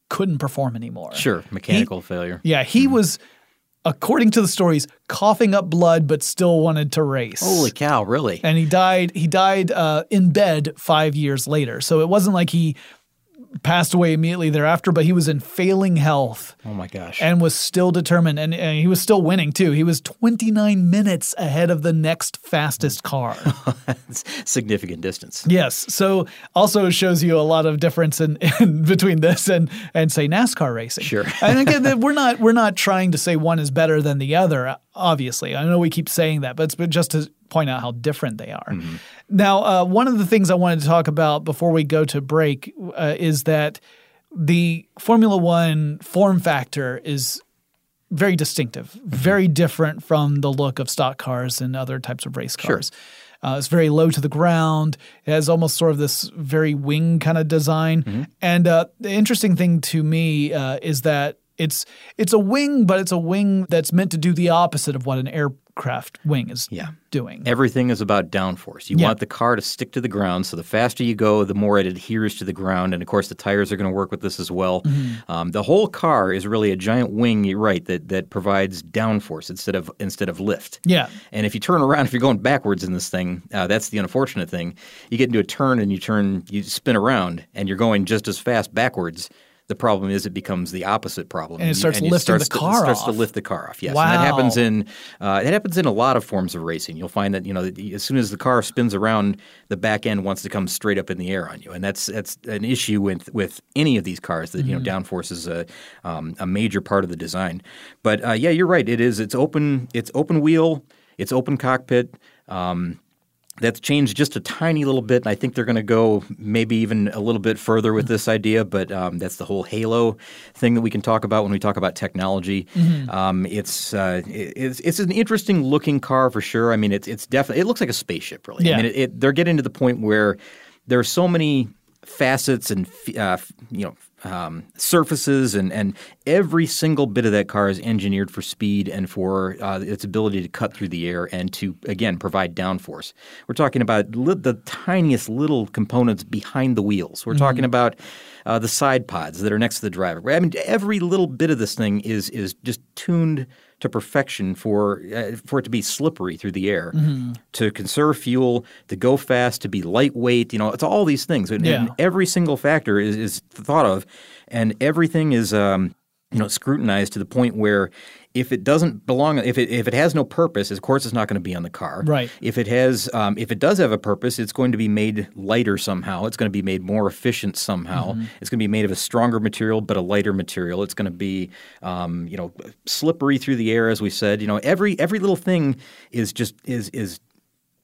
couldn't perform anymore. Sure, mechanical failure. Yeah, he was, according to the stories, coughing up blood but still wanted to race. Holy cow, really? And he died in bed 5 years later. So it wasn't like he passed away immediately thereafter, but he was in failing health. Oh my gosh. And was still determined. And he was still winning too. He was 29 minutes ahead of the next fastest car. That's significant distance. Yes. So also shows you a lot of difference in between this and say NASCAR racing. Sure. And again, we're not trying to say one is better than the other, obviously. I know we keep saying that, but just to point out how different they are. Mm-hmm. Now, one of the things I wanted to talk about before we go to break is that the Formula One form factor is very distinctive, very different from the look of stock cars and other types of race cars. Sure. It's very low to the ground. It has almost sort of this very wing kind of design. Mm-hmm. And the interesting thing to me is that it's a wing, but it's a wing that's meant to do the opposite of what an aircraft wing is doing. Everything is about downforce. You want the car to stick to the ground, so the faster you go, the more it adheres to the ground. And, of course, the tires are going to work with this as well. Mm-hmm. The whole car is really a giant wing, you're right, that provides downforce instead of lift. Yeah. And if you turn around, if you're going backwards in this thing, that's the unfortunate thing. You get into a turn and you spin around and you're going just as fast backwards. The problem is it becomes the opposite problem. And it starts to lift the car off, yes. Wow. And that happens in a lot of forms of racing. You'll find that, as soon as the car spins around, the back end wants to come straight up in the air on you. And that's an issue with any of these cars that, downforce is a major part of the design. But, you're right. It is. It's open wheel. It's open cockpit. That's changed just a tiny little bit, and I think they're going to go maybe even a little bit further with this idea, but that's the whole halo thing that we can talk about when we talk about technology. Mm-hmm. It's an interesting-looking car for sure. I mean, it's definitely – it looks like a spaceship, really. Yeah. I mean, they're getting to the point where there are so many facets and surfaces and every single bit of that car is engineered for speed and for its ability to cut through the air and to, again, provide downforce. We're talking about the tiniest little components behind the wheels. We're talking about the side pods that are next to the driver. I mean, every little bit of this thing is just tuned to perfection for it to be slippery through the air, to conserve fuel, to go fast, to be lightweight. It's all these things. And every single factor is thought of. And everything is, scrutinized to the point where if it doesn't belong, if it has no purpose, of course it's not going to be on the car. Right. If it does have a purpose, it's going to be made lighter somehow. It's going to be made more efficient somehow. Mm-hmm. It's going to be made of a stronger material, but a lighter material. It's going to be, slippery through the air, as we said. Every little thing is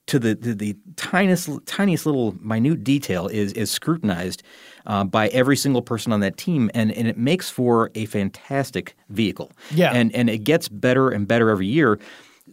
to the tiniest little minute detail is scrutinized by every single person on that team, and it makes for a fantastic vehicle. Yeah. And it gets better and better every year.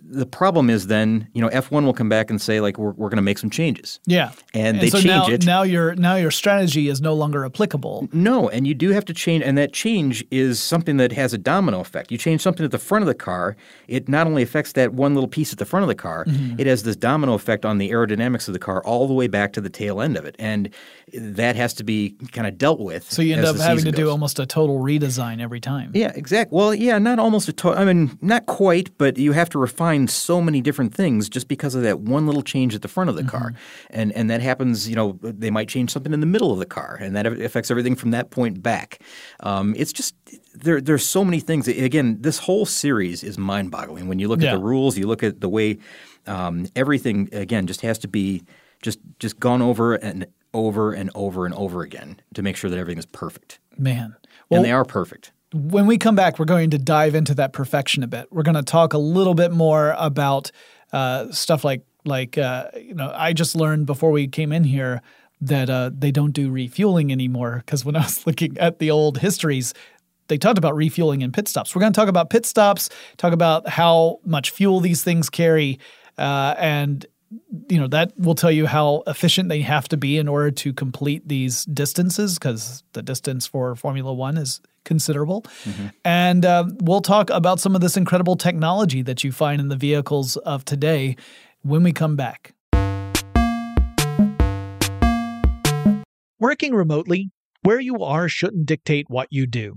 The problem is then, F1 will come back and say, like, we're going to make some changes. Yeah. And they so change now, it. Now your strategy is no longer applicable. No, and you do have to change, and that change is something that has a domino effect. You change something at the front of the car, it not only affects that one little piece at the front of the car, it has this domino effect on the aerodynamics of the car all the way back to the tail end of it. And that has to be kind of dealt with. So you end up having to do almost a total redesign every time. Yeah, exactly. Well, yeah, not almost a total – I mean, not quite, but you have to refine so many different things just because of that one little change at the front of the car. And that happens, they might change something in the middle of the car, and that affects everything from that point back. It's just there's so many things. Again, this whole series is mind-boggling. When you look at the rules, you look at the way everything, again, just has to be just gone over and over and over and over again to make sure that everything is perfect. Man. Well, and they are perfect. When we come back, we're going to dive into that perfection a bit. We're going to talk a little bit more about stuff like I just learned before we came in here that they don't do refueling anymore, because when I was looking at the old histories, they talked about refueling and pit stops. We're going to talk about pit stops, talk about how much fuel these things carry, and that will tell you how efficient they have to be in order to complete these distances, because the distance for Formula One is considerable. Mm-hmm. And we'll talk about some of this incredible technology that you find in the vehicles of today when we come back. Working remotely, where you are shouldn't dictate what you do.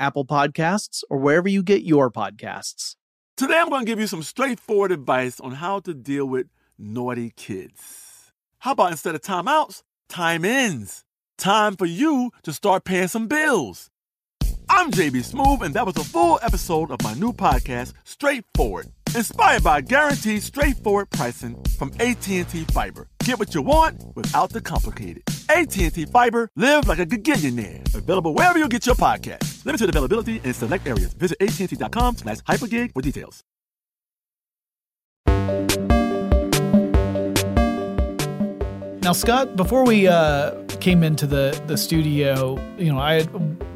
Apple Podcasts, or wherever you get your podcasts. Today I'm going to give you some straightforward advice on how to deal with naughty kids. How about instead of timeouts, time ins? Time for you to start paying some bills. I'm JB Smoove, and that was a full episode of my new podcast, Straightforward, inspired by guaranteed straightforward pricing from AT&T Fiber. Get what you want without the complicated. AT&T Fiber, live like a gigillionaire. Available wherever you get your podcast. Limited availability in select areas. Visit AT&T.com/hypergig for details. Now, Scott, before we came into the studio,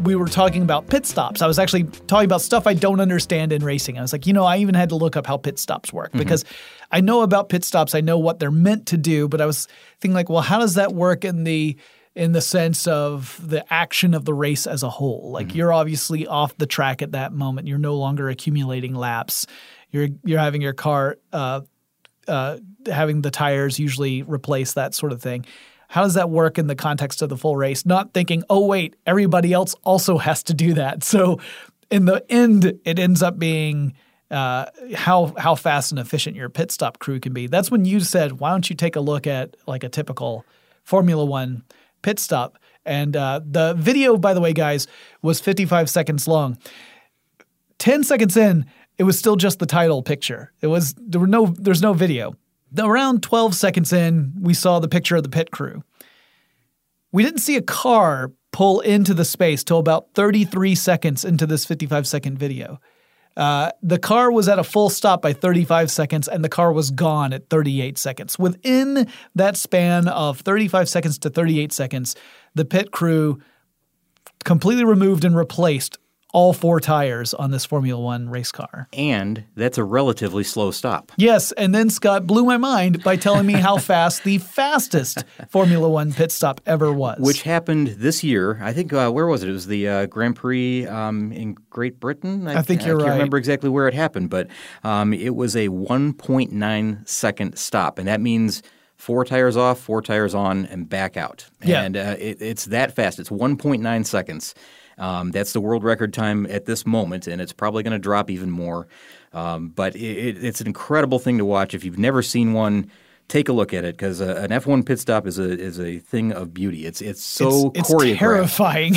we were talking about pit stops. I was actually talking about stuff I don't understand in racing. I was like, I even had to look up how pit stops work because I know about pit stops. I know what they're meant to do, but I was thinking like, well, how does that work in the sense of the action of the race as a whole? Like you're obviously off the track at that moment. You're no longer accumulating laps. You're having your car having the tires usually replace, that sort of thing. How does that work in the context of the full race? Not thinking, oh, wait, everybody else also has to do that. So in the end, it ends up being how fast and efficient your pit stop crew can be. That's when you said, why don't you take a look at like a typical Formula One pit stop? And the video, by the way, guys, was 55 seconds long. 10 seconds in, it was still just the title picture. There's no video. Around 12 seconds in, we saw the picture of the pit crew. We didn't see a car pull into the space till about 33 seconds into this 55-second video. The car was at a full stop by 35 seconds, and the car was gone at 38 seconds. Within that span of 35 seconds to 38 seconds, the pit crew completely removed and replaced all four tires on this Formula One race car. And that's a relatively slow stop. Yes, and then Scott blew my mind by telling me how fast the fastest Formula One pit stop ever was. Which happened this year. I think, where was it? It was the Grand Prix in Great Britain. I think you're right. I can't remember exactly where it happened, but it was a 1.9 second stop. And that means Four tires off, four tires on, and back out. Yeah. And it's that fast. It's 1.9 seconds. That's the world record time at this moment, and it's probably going to drop even more. But it's an incredible thing to watch. If you've never seen one, take a look at it, because an F1 pit stop is a thing of beauty. It's choreographed. It's terrifying.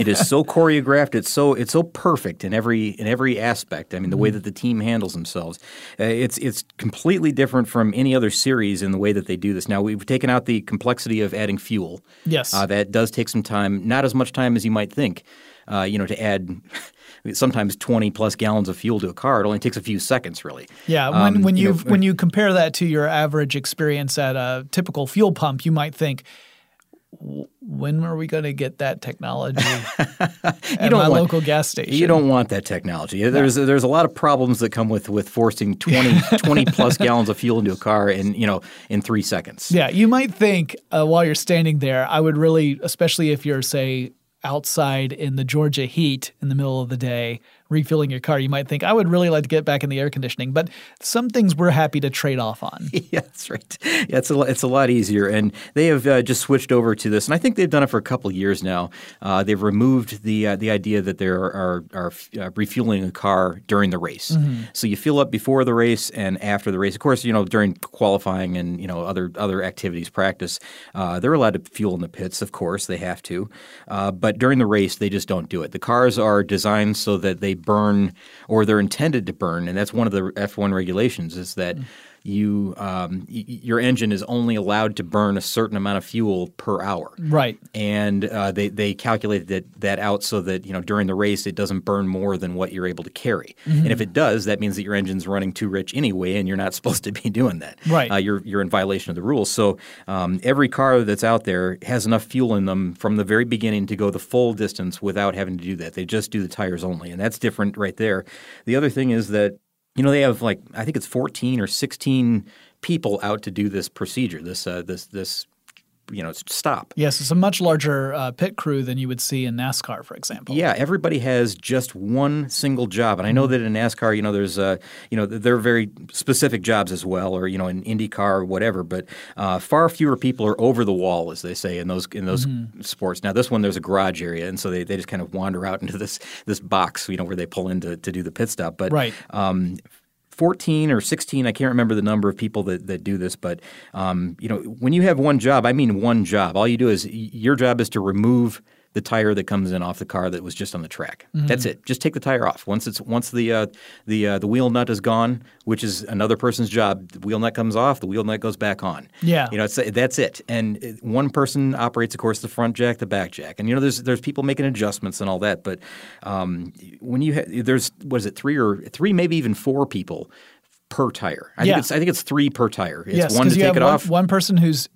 It is so choreographed. It's so perfect in every aspect. I mean, the way that the team handles themselves, it's completely different from any other series in the way that they do this. Now, we've taken out the complexity of adding fuel. Yes, that does take some time. Not as much time as you might think. To add sometimes 20-plus gallons of fuel to a car, it only takes a few seconds, really. Yeah, when you compare that to your average experience at a typical fuel pump, you might think, when are we going to get that technology at my local gas station? You don't want that technology. There's a lot of problems that come with forcing 20-plus gallons of fuel into a car in 3 seconds. Yeah, you might think while you're standing there, I would really, especially if you're, say, outside in the Georgia heat in the middle of the day, refueling your car, you might think, I would really like to get back in the air conditioning. But some things we're happy to trade off on. Yeah, that's right. Yeah, it's a lot easier. And they have just switched over to this. And I think they've done it for a couple of years now. They've removed the idea that there are refueling a car during the race. Mm-hmm. So you fuel up before the race and after the race. Of course, during qualifying and other activities, practice, they're allowed to fuel in the pits. Of course, they have to. But during the race, they just don't do it. The cars are designed so that they burn, or they're intended to burn, and that's one of the F1 regulations, is that you your engine is only allowed to burn a certain amount of fuel per hour. Right. And they calculated that out so that during the race it doesn't burn more than what you're able to carry. Mm-hmm. And if it does, that means that your engine's running too rich anyway, and you're not supposed to be doing that. Right. You're in violation of the rules. So every car that's out there has enough fuel in them from the very beginning to go the full distance without having to do that. They just do the tires only, and that's different right there. The other thing is that they have, like, I think it's 14 or 16 people out to do this procedure, this stop. Yes, it's a much larger pit crew than you would see in NASCAR, for example. Yeah, everybody has just one single job. And I know that in NASCAR, there's there are very specific jobs as well, or in IndyCar or whatever. But far fewer people are over the wall, as they say, in those sports. Now, this one, there's a garage area, and so they just kind of wander out into this box, where they pull in to do the pit stop. But right. 14 or 16, I can't remember the number of people that do this, but when you have one job, I mean one job. All you do is, your job is to remove the tire that comes in off the car that was just on the track. Mm-hmm. That's it. Just take the tire off. Once the wheel nut is gone, which is another person's job, the wheel nut comes off, the wheel nut goes back on. Yeah. That's it. And one person operates, of course, the front jack, the back jack. And there's people making adjustments and all that, but when you there's, what is it, three, maybe even four people per tire. I think it's three per tire. It's one to take it off. One person who's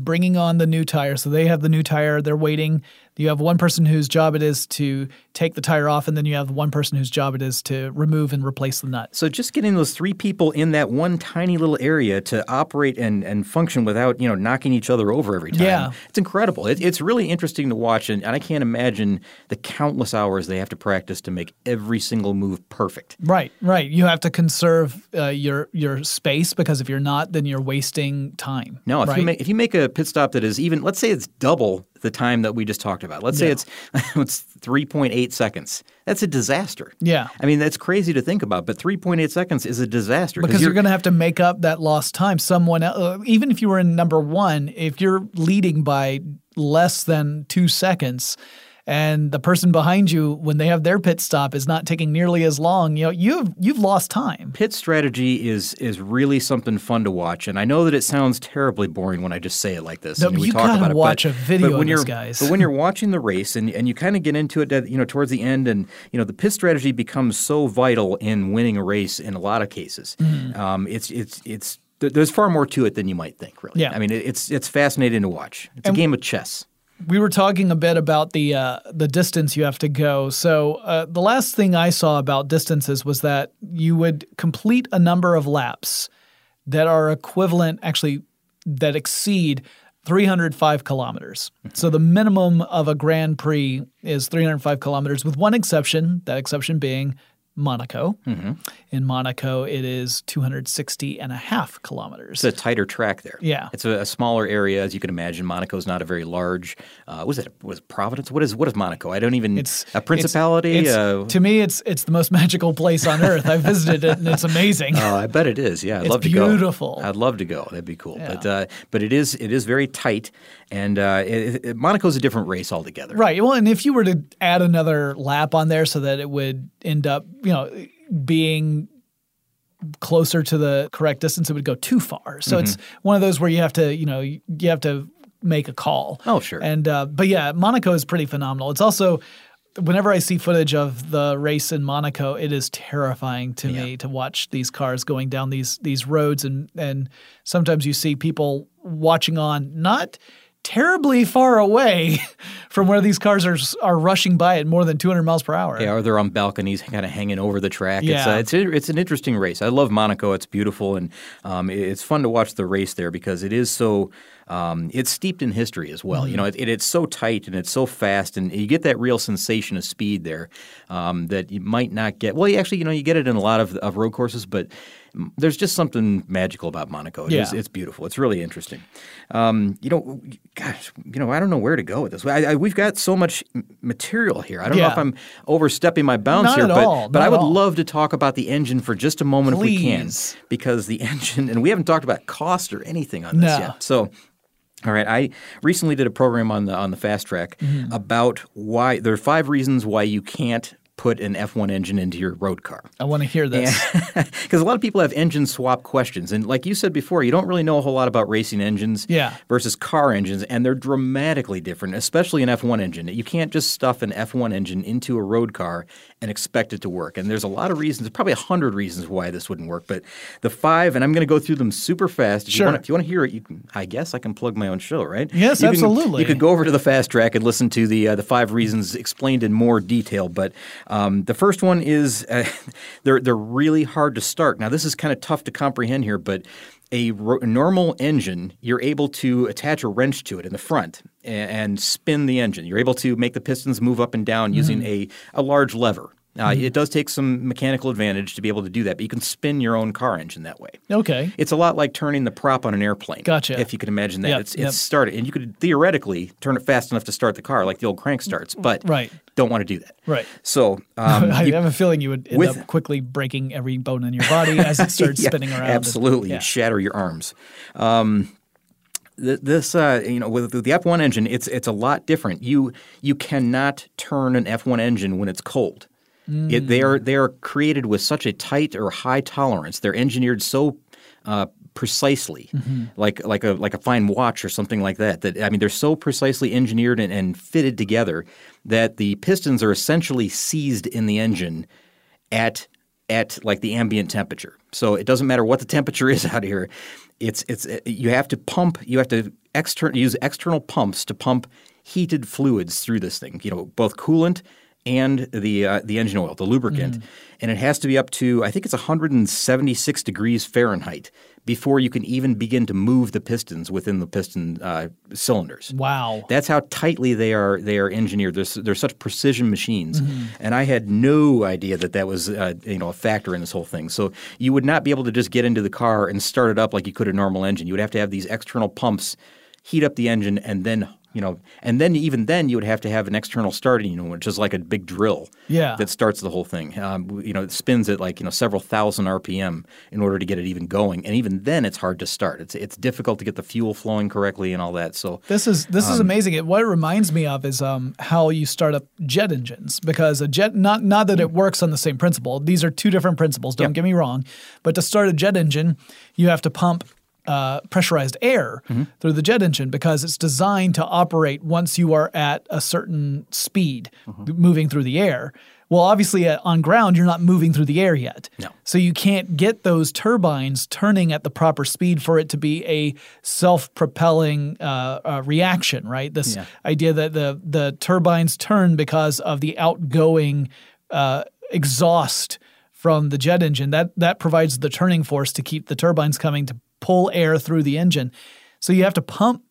bringing on the new tire, so they have the new tire. They're waiting. You have one person whose job it is to take the tire off, and then you have one person whose job it is to remove and replace the nut. So just getting those three people in that one tiny little area to operate and function without knocking each other over every time. Yeah. It's incredible. It's really interesting to watch, and I can't imagine the countless hours they have to practice to make every single move perfect. Right. You have to conserve your space, because if you're not, then you're wasting time. No, if you make a pit stop that is even, let's say it's double the time that we just talked about. Let's say it's 3.8 seconds. That's a disaster. Yeah. I mean, that's crazy to think about, but 3.8 seconds is a disaster. Because you're going to have to make up that lost time. Someone else, even if you were in number one, if you're leading by less than 2 seconds and the person behind you, when they have their pit stop, is not taking nearly as long, you've lost time. Pit strategy is really something fun to watch, and I know that it sounds terribly boring when I just say it like this. No, you gotta watch a video of these guys. But when you're watching the race and you kind of get into it, towards the end, and the pit strategy becomes so vital in winning a race in a lot of cases. Mm. There's far more to it than you might think, really. Yeah. I mean, it's fascinating to watch. It's a game of chess. We were talking a bit about the distance you have to go. So the last thing I saw about distances was that you would complete a number of laps that are equivalent, actually, that exceed 305 kilometers. Mm-hmm. So the minimum of a Grand Prix is 305 kilometers, with one exception, that exception being Monaco. Mm-hmm. In Monaco, it is 260 and a half kilometers. It's a tighter track there. Yeah. It's a smaller area, as you can imagine. Monaco's not a very large was it Providence? What is Monaco? I don't even – a principality? To me, it's the most magical place on earth. I visited it, and it's amazing. Oh, I bet it is. Yeah, I'd love to go. It's beautiful. I'd love to go. That'd be cool. Yeah. But it is very tight, and Monaco's a different race altogether. Right. Well, and if you were to add another lap on there so that it would end up – being closer to the correct distance, it would go too far. So it's one of those where you have to, you have to make a call. Oh, sure. And but yeah, Monaco is pretty phenomenal. It's also, whenever I see footage of the race in Monaco, it is terrifying to me to watch these cars going down these roads, and sometimes you see people watching on not terribly far away from where these cars are rushing by at more than 200 miles per hour. Yeah, or they're on balconies kind of hanging over the track. Yeah. It's an interesting race. I love Monaco. It's beautiful, and it's fun to watch the race there because it is so it's steeped in history as well. Mm-hmm. It's so tight and it's so fast, and you get that real sensation of speed there that you might not get. Well, you actually, you get it in a lot of road courses, but there's just something magical about Monaco. It's beautiful. It's really interesting. I don't know where to go with this. We've got so much material here. I don't know if I'm overstepping my bounds here, but I would love to talk about the engine for just a moment, please, if we can, because the engine, and we haven't talked about cost or anything on this yet. So. All right. I recently did a program on the Fast Track about why there are 5 reasons why you can't put an F1 engine into your road car. I want to hear this. Because a lot of people have engine swap questions. And like you said before, you don't really know a whole lot about racing engines versus car engines, and they're dramatically different, especially an F1 engine. You can't just stuff an F1 engine into a road car and expect it to work. And there's a lot of reasons, probably 100 reasons why this wouldn't work. But the 5, and I'm going to go through them super fast. If you want to hear it, you can, I guess I can plug my own show, right? Yes, absolutely. You could go over to the Fast Track and listen to the 5 reasons explained in more detail. But the first one is they're really hard to start. Now, this is kind of tough to comprehend here, but a normal engine, you're able to attach a wrench to it in the front and spin the engine. You're able to make the pistons move up and down using a large lever. It does take some mechanical advantage to be able to do that, but you can spin your own car engine that way. Okay. It's a lot like turning the prop on an airplane. Gotcha. If you can imagine that. It's started. And you could theoretically turn it fast enough to start the car like the old crank starts, but don't want to do that. Right. So I have a feeling you would end up quickly breaking every bone in your body as it starts spinning around. Absolutely. You'd shatter your arms. With the F1 engine, it's a lot different. You cannot turn an F1 engine when it's cold. They are created with such a tight or high tolerance. They're engineered so precisely, like a fine watch or something like that. They're so precisely engineered and fitted together that the pistons are essentially seized in the engine at like the ambient temperature. So it doesn't matter what the temperature is out here. You have to pump. You have to use external pumps to pump heated fluids through this thing. Both coolant and the engine oil, the lubricant, and it has to be up to, I think it's 176 degrees Fahrenheit before you can even begin to move the pistons within the piston cylinders. Wow. That's how tightly they are engineered. They're such precision machines, and I had no idea that was a factor in this whole thing. So you would not be able to just get into the car and start it up like you could a normal engine. You would have to have these external pumps heat up the engine, and then you would have to have an external starting unit, which is like a big drill that starts the whole thing. It spins at several thousand RPM in order to get it even going, and even then it's hard to start. It's difficult to get the fuel flowing correctly and all that. So this is amazing. What it reminds me of is how you start up jet engines, because a jet not that it works on the same principle. These are two different principles. Don't get me wrong, but to start a jet engine, you have to pump pressurized air through the jet engine because it's designed to operate once you are at a certain speed moving through the air. Well, obviously on ground, you're not moving through the air yet. No. So you can't get those turbines turning at the proper speed for it to be a self-propelling reaction, right? This idea that the turbines turn because of the outgoing exhaust from the jet engine, that provides the turning force to keep the turbines coming to pull air through the engine. So you have to pump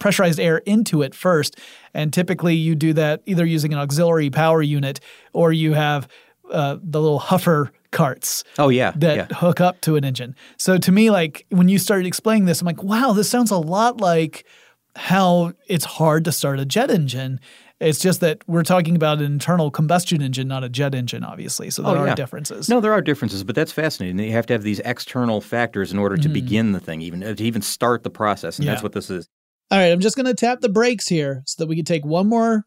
pressurized air into it first, and typically you do that either using an auxiliary power unit, or you have the little huffer carts hook up to an engine. So to me, like, when you started explaining this, I'm like, wow, this sounds a lot like how it's hard to start a jet engine. It's just that we're talking about an internal combustion engine, not a jet engine, obviously. So there are differences. No, there are differences, but that's fascinating. You have to have these external factors in order to begin the thing, to even start the process, and that's what this is. All right, I'm just going to tap the brakes here so that we can take one more,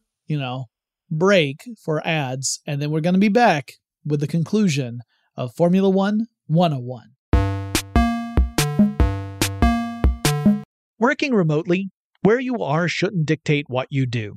break for ads, and then we're going to be back with the conclusion of Formula 1 101. Working remotely, where you are shouldn't dictate what you do.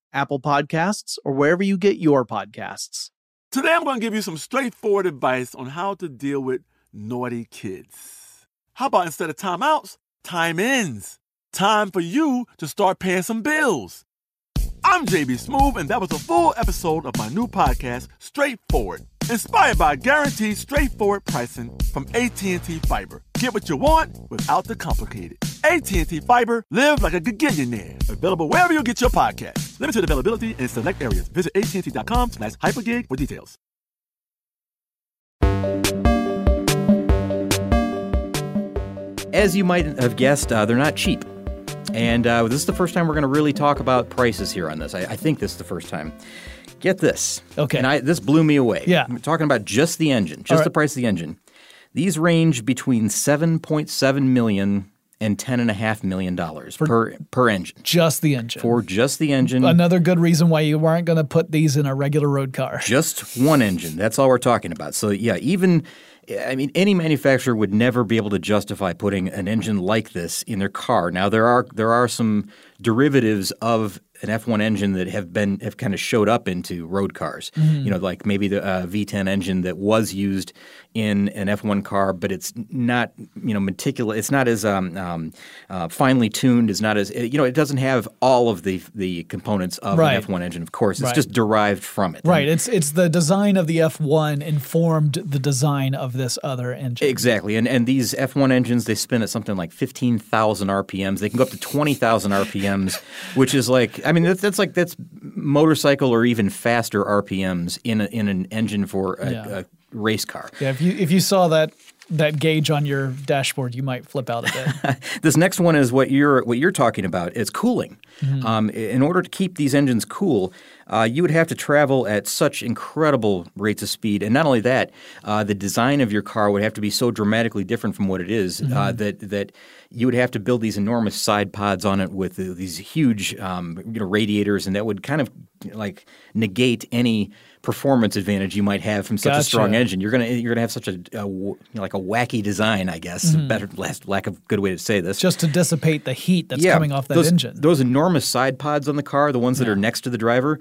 Apple Podcasts, or wherever you get your podcasts. Today I'm going to give you some straightforward advice on how to deal with naughty kids. How about instead of timeouts, time ins? Time for you to start paying some bills. I'm JB Smoove, and that was a full episode of my new podcast, Straightforward, inspired by guaranteed straightforward pricing from AT&T Fiber. Get what you want without the complicated. AT&T Fiber, live like a gigillionaire. Available wherever you get your podcast. Limited availability in select areas. Visit AT&T.com/hypergig for details. As you might have guessed, they're not cheap. And this is the first time we're going to really talk about prices here on this. I think this is the first time. Get this. Okay. And this blew me away. Yeah. I'm talking about just the engine, just the price of the engine. These range between $7.7 million and $10.5 million per engine. Just the engine. For just the engine. Another good reason why you weren't going to put these in a regular road car. Just one engine. That's all we're talking about. So, yeah, even – I mean, any manufacturer would never be able to justify putting an engine like this in their car. Now, there are some derivatives of an F1 engine that have kind of showed up into road cars. Mm-hmm. You know, like maybe the V10 engine that was used in an F1 car, but it's not, you know, meticulous. It's not as finely tuned. It's not as, you know, it doesn't have all of the components of an F1 engine. Of course, it's just derived from it. Right. And it's the design of the F1 informed the design of this other engine. Exactly. And these F1 engines, they spin at something like 15,000 RPMs. They can go up to 20,000 RPMs, which is like, I mean, that's motorcycle or even faster RPMs in an engine for a race car. Yeah, if you saw that gauge on your dashboard, you might flip out a bit. This next one is what you're talking about. It's cooling. Mm-hmm. In order to keep these engines cool, you would have to travel at such incredible rates of speed. And not only that, the design of your car would have to be so dramatically different from what it is that you would have to build these enormous side pods on it with these huge radiators, and that would kind of like negate any performance advantage you might have from such a strong engine. You're gonna have such a wacky design, I guess. Mm-hmm. Lack of good way to say this. Just to dissipate the heat that's coming off that engine. Those enormous side pods on the car, the ones that are next to the driver,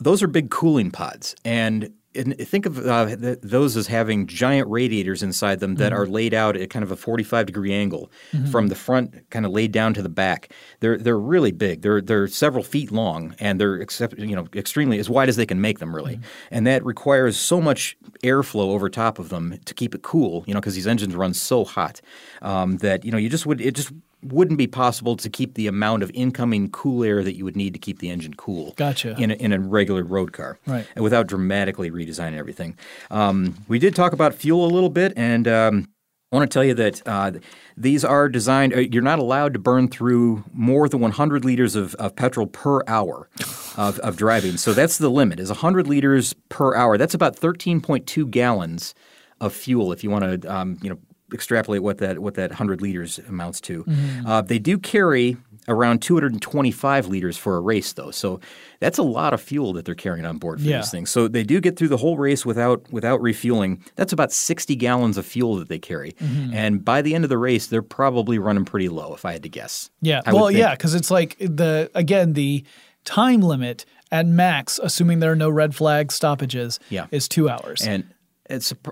those are big cooling pods. And think of those as having giant radiators inside them that are laid out at kind of a 45-degree angle from the front, kind of laid down to the back. They're really big. They're several feet long, and they're extremely as wide as they can make them, really. Mm-hmm. And that requires so much airflow over top of them to keep it cool, you know, because these engines run so hot that you just would it just wouldn't be possible to keep the amount of incoming cool air that you would need to keep the engine cool in a regular road car and without dramatically redesigning everything. We did talk about fuel a little bit, and I want to tell you that these are designed – you're not allowed to burn through more than 100 liters of petrol per hour of driving. So that's the limit, is 100 liters per hour. That's about 13.2 gallons of fuel if you want to extrapolate what that 100 liters amounts to. Mm-hmm. They do carry around 225 liters for a race, though. So that's a lot of fuel that they're carrying on board for these things. So they do get through the whole race without refueling. That's about 60 gallons of fuel that they carry. Mm-hmm. And by the end of the race, they're probably running pretty low, if I had to guess. Yeah. Well, yeah, because it's like the time limit at max, assuming there are no red flag stoppages, is 2 hours. And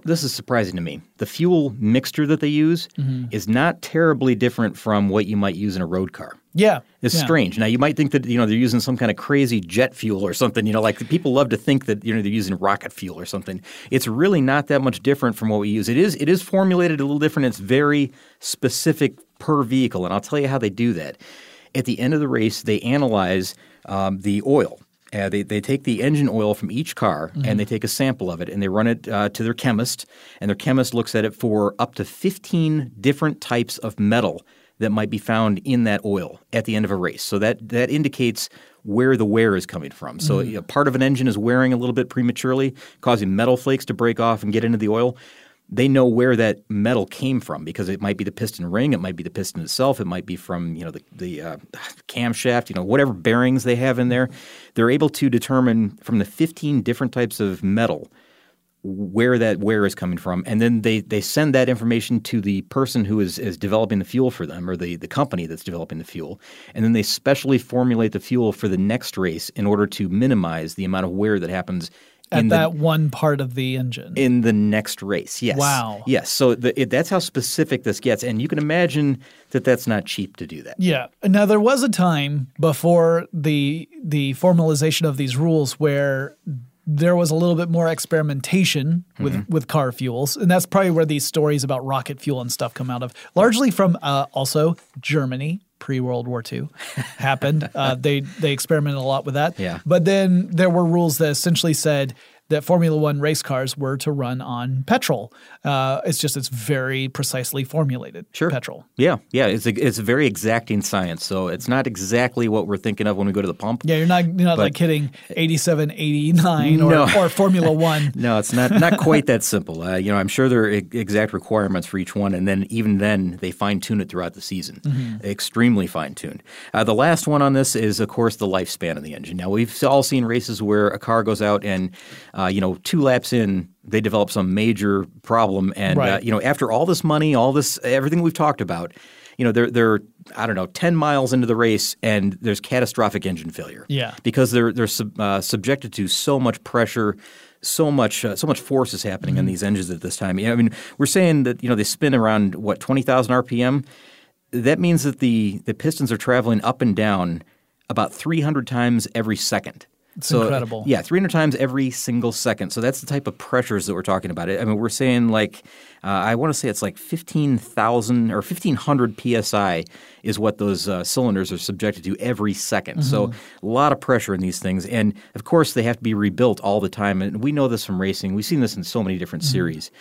this is surprising to me. The fuel mixture that they use is not terribly different from what you might use in a road car. Yeah. It's strange. Now, you might think that, they're using some kind of crazy jet fuel or something. You know, like people love to think that, they're using rocket fuel or something. It's really not that much different from what we use. It is formulated a little different. It's very specific per vehicle, and I'll tell you how they do that. At the end of the race, they analyze the oil. They take the engine oil from each car and they take a sample of it and they run it to their chemist, and their chemist looks at it for up to 15 different types of metal that might be found in that oil at the end of a race. So that indicates where the wear is coming from. So part of an engine is wearing a little bit prematurely, causing metal flakes to break off and get into the oil. They know where that metal came from because it might be the piston ring, it might be the piston itself, it might be from the camshaft, whatever bearings they have in there. They're able to determine from the 15 different types of metal where that wear is coming from, and then they send that information to the person who is developing the fuel for them, or the company that's developing the fuel, and then they specially formulate the fuel for the next race in order to minimize the amount of wear that happens at that one part of the engine. In the next race, yes. Wow. Yes. So that's how specific this gets. And you can imagine that that's not cheap to do that. Yeah. Now, there was a time before the formalization of these rules where there was a little bit more experimentation with car fuels. And that's probably where these stories about rocket fuel and stuff come out of. Largely from also Germany. Pre-World War II happened. They experimented a lot with that. Yeah. But then there were rules that essentially said that Formula One race cars were to run on petrol. It's very precisely formulated petrol. Yeah, yeah. It's a very exacting science, so it's not exactly what we're thinking of when we go to the pump. Yeah, you're not like hitting 87, 89 or Formula One. No, it's not quite that simple. I'm sure there are exact requirements for each one, and then even then they fine-tune it throughout the season. Mm-hmm. Extremely fine-tuned. The last one on this is, of course, the lifespan of the engine. Now, we've all seen races where a car goes out and 2 laps in, they develop some major problem. And, after all this money, all this, everything we've talked about, you know, they're I don't know, 10 miles into the race and there's catastrophic engine failure. Yeah. Because they're subjected to so much pressure. So much force is happening on these engines at this time. I mean, we're saying that, you know, they spin around, 20,000 RPM. That means that the pistons are traveling up and down about 300 times every second. It's incredible. Yeah, 300 times every single second. So that's the type of pressures that we're talking about. I mean, we're saying like I want to say it's like 15,000 or 1,500 psi is what those cylinders are subjected to every second. Mm-hmm. So a lot of pressure in these things. And, of course, they have to be rebuilt all the time. And we know this from racing. We've seen this in so many different series.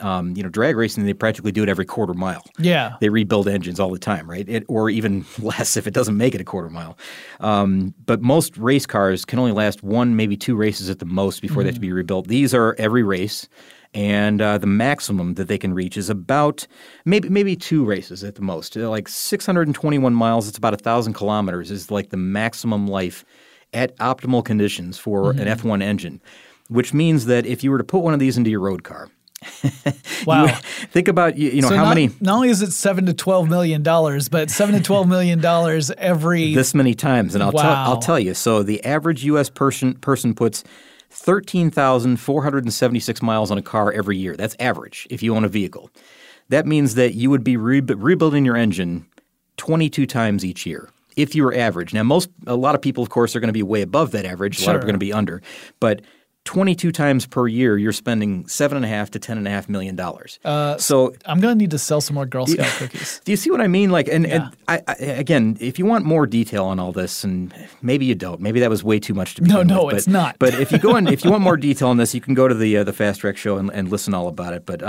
You know, drag racing, they practically do it every quarter mile. Yeah. They rebuild engines all the time, right? Or even less if it doesn't make it a quarter mile. But most race cars can only last one, maybe two races at the most before they have to be rebuilt. These are every race. And the maximum that they can reach is about maybe two races at the most. They're like 621 miles, it's about 1,000 kilometers is like the maximum life at optimal conditions for an F1 engine, which means that if you were to put one of these into your road car, wow! Think about so how many. Not only is it $7 to $12 million, but $7 to $12 million every this many times. And I'll tell you. So the average U.S. person puts 13,476 miles on a car every year. That's average. If you own a vehicle, that means that you would be rebuilding your engine 22 times each year. If you were average. Now, a lot of people, of course, are going to be way above that average. Sure. A lot of people are going to be under, but 22 times per year, you're spending $7.5 to $10.5 million. So I'm going to need to sell some more Girl Scout cookies. Do you see what I mean? Like, and I again, if you want more detail on all this, and maybe you don't, maybe that was way too much to begin with. No, it's not. But if you go and if you want more detail on this, you can go to the Fast Track show and listen all about it. But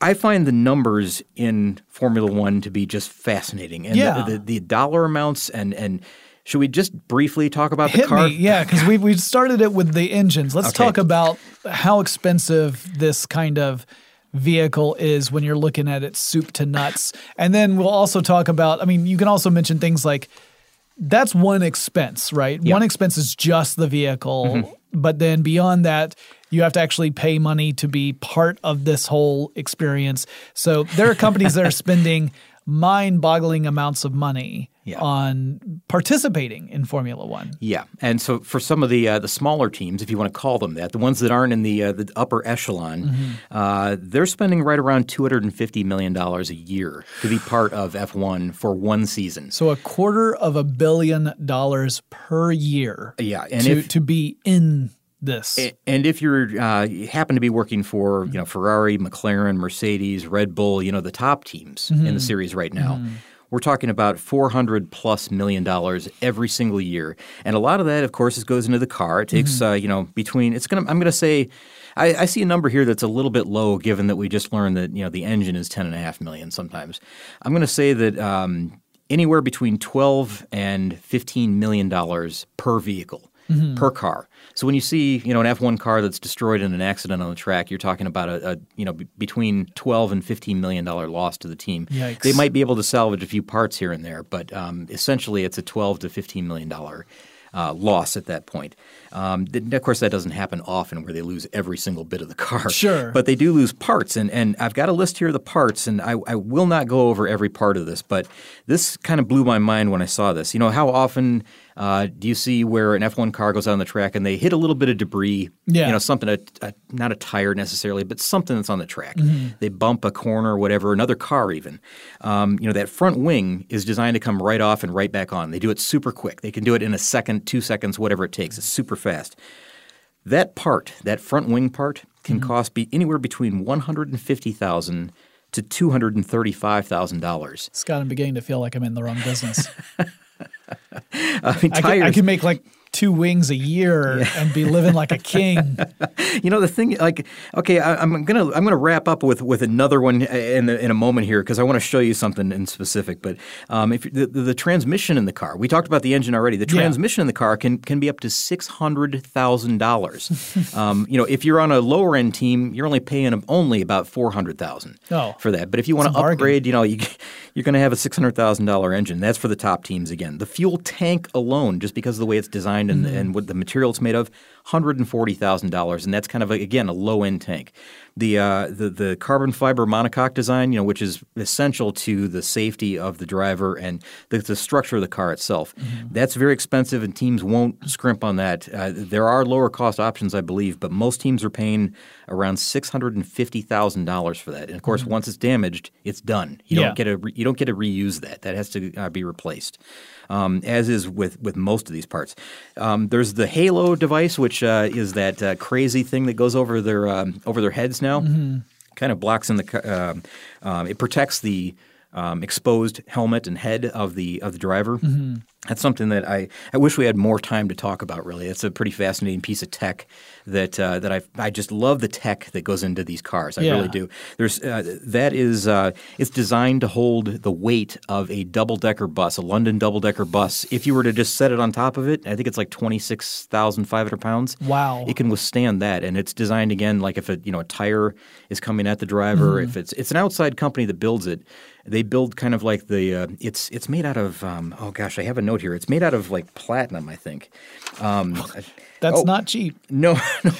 I find the numbers in Formula One to be just fascinating, and the dollar amounts and. Should we just briefly talk about the car? Yeah, because we started it with the engines. Let's talk about how expensive this kind of vehicle is when you're looking at it soup to nuts. And then we'll also talk about – I mean, you can also mention things like that's one expense, right? Yeah. One expense is just the vehicle. Mm-hmm. But then beyond that, you have to actually pay money to be part of this whole experience. So there are companies that are spending – mind-boggling amounts of money on participating in Formula One. Yeah, and so for some of the smaller teams, if you want to call them that, the ones that aren't in the upper echelon, they're spending right around $250 million a year to be part of F1 for one season. So $250 million per year to be in this. And if you happen to be working for, you know, Ferrari, McLaren, Mercedes, Red Bull, you know, the top teams in the series right now, we're talking about $400+ million every single year. And a lot of that, of course, goes into the car. It takes, I'm going to say, I see a number here that's a little bit low given that we just learned that, you know, the engine is $10.5 million sometimes. I'm going to say that anywhere between $12 and $15 million per vehicle. Per car. So when you see, you know, an F1 car that's destroyed in an accident on the track, you're talking about between $12 and $15 million loss to the team. Yikes. They might be able to salvage a few parts here and there, but essentially it's a $12 to $15 million loss at that point. Of course, that doesn't happen often where they lose every single bit of the car. Sure. But they do lose parts. And I've got a list here of the parts, and I will not go over every part of this, but this kind of blew my mind when I saw this. You know, how often do you see where an F1 car goes out on the track and they hit a little bit of debris, you know, something, not a tire necessarily, but something that's on the track. Mm-hmm. They bump a corner or whatever, another car even. You know, that front wing is designed to come right off and right back on. They do it super quick. They can do it in a second, 2 seconds, whatever it takes. It's super fast. That part, that front wing part, can cost anywhere between $150,000 to $235,000. Scott, I'm beginning to feel like I'm in the wrong business. I mean, I could make like 2 wings a year and be living like a king. You know, the thing, like, okay, I'm gonna wrap up with another one in a moment here because I want to show you something in specific. But if the transmission in the car, we talked about the engine already. The transmission in the car can be up to $600,000. You know, if you're on a lower end team, you're only paying about $400,000 for that. But if you want to upgrade, you know, you're going to have a $600,000 engine. That's for the top teams again. The fuel tank alone, just because of the way it's designed. And what the material it's made of, $140,000. And that's kind of, again, a low-end tank. The carbon fiber monocoque design, which is essential to the safety of the driver and the structure of the car itself. Mm-hmm. That's very expensive, and teams won't scrimp on that. There are lower cost options, I believe, but most teams are paying around $650,000 for that. And of course, mm-hmm. once it's damaged, it's done. You don't get to reuse that. That has to be replaced. As is with most of these parts. There's the halo device, which is that crazy thing that goes over their heads now. Mm-hmm. Kind of blocks in the it protects the exposed helmet and head of the driver. Mm-hmm. That's something that I wish we had more time to talk about, really. It's a pretty fascinating piece of tech that I just love the tech that goes into these cars. I really do. There's it's designed to hold the weight of a double-decker bus, a London double-decker bus. If you were to just set it on top of it, I think it's like 26,500 pounds. Wow. It can withstand that, and it's designed, again, like if a tire is coming at the driver, mm-hmm. if it's an outside company that builds it. They build kind of like the it's made out of I have a note here. It's made out of like platinum, I think. That's not cheap. No,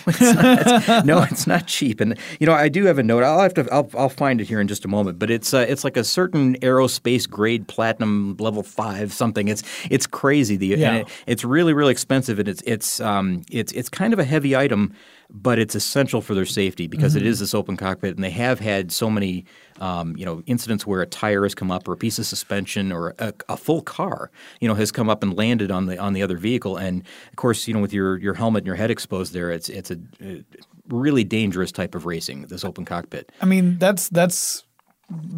it's not cheap. And I do have a note. I'll find it here in just a moment. But it's like a certain aerospace grade platinum level 5 something. It's crazy. And it's really, really expensive, and it's kind of a heavy item. But it's essential for their safety because mm-hmm. it is this open cockpit, and they have had so many, incidents where a tire has come up or a piece of suspension or a full car, has come up and landed on the other vehicle. And of course, with your helmet and your head exposed there, it's a really dangerous type of racing, this open cockpit. I mean, that's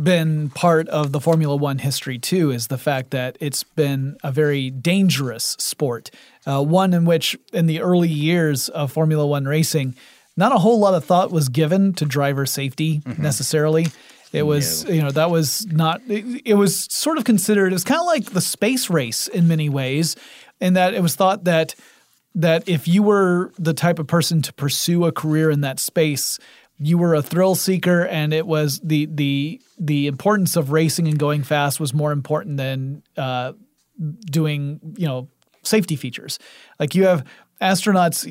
been part of the Formula One history too, is the fact that it's been a very dangerous sport. One in which, in the early years of Formula One racing, not a whole lot of thought was given to driver safety mm-hmm. necessarily. It was, that was not. It was sort of considered. It was kind of like the space race in many ways, in that it was thought that if you were the type of person to pursue a career in that space, you were a thrill seeker, and it was the importance of racing and going fast was more important than doing, safety features. Like, you have astronauts,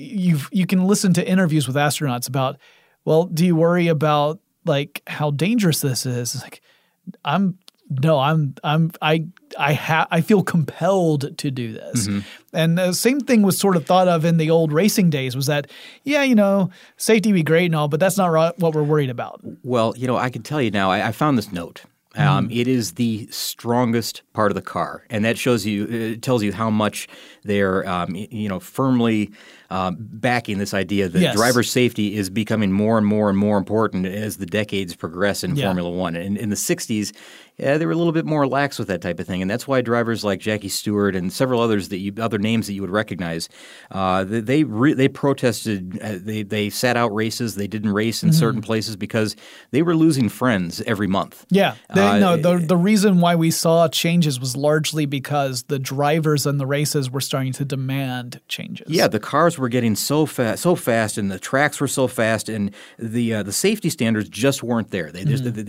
you can listen to interviews with astronauts about, well, do you worry about like how dangerous this is? It's like, I feel compelled to do this. Mm-hmm. And the same thing was sort of thought of in the old racing days, was that, safety be great and all, but that's not what we're worried about. Well, I can tell you now, I found this note. It is the strongest part of the car, and that tells you how much they're, firmly backing this idea that driver safety is becoming more and more and more important as the decades progress in Formula One. And in the 60s, they were a little bit more lax with that type of thing, and that's why drivers like Jackie Stewart and several others other names that you would recognize, they protested, they sat out races, they didn't race in mm-hmm. certain places because they were losing friends every month. Yeah, the reason why we saw changes was largely because the drivers and the races were starting to demand changes. Yeah, the cars were getting so fast, and the tracks were so fast, and the safety standards just weren't there. They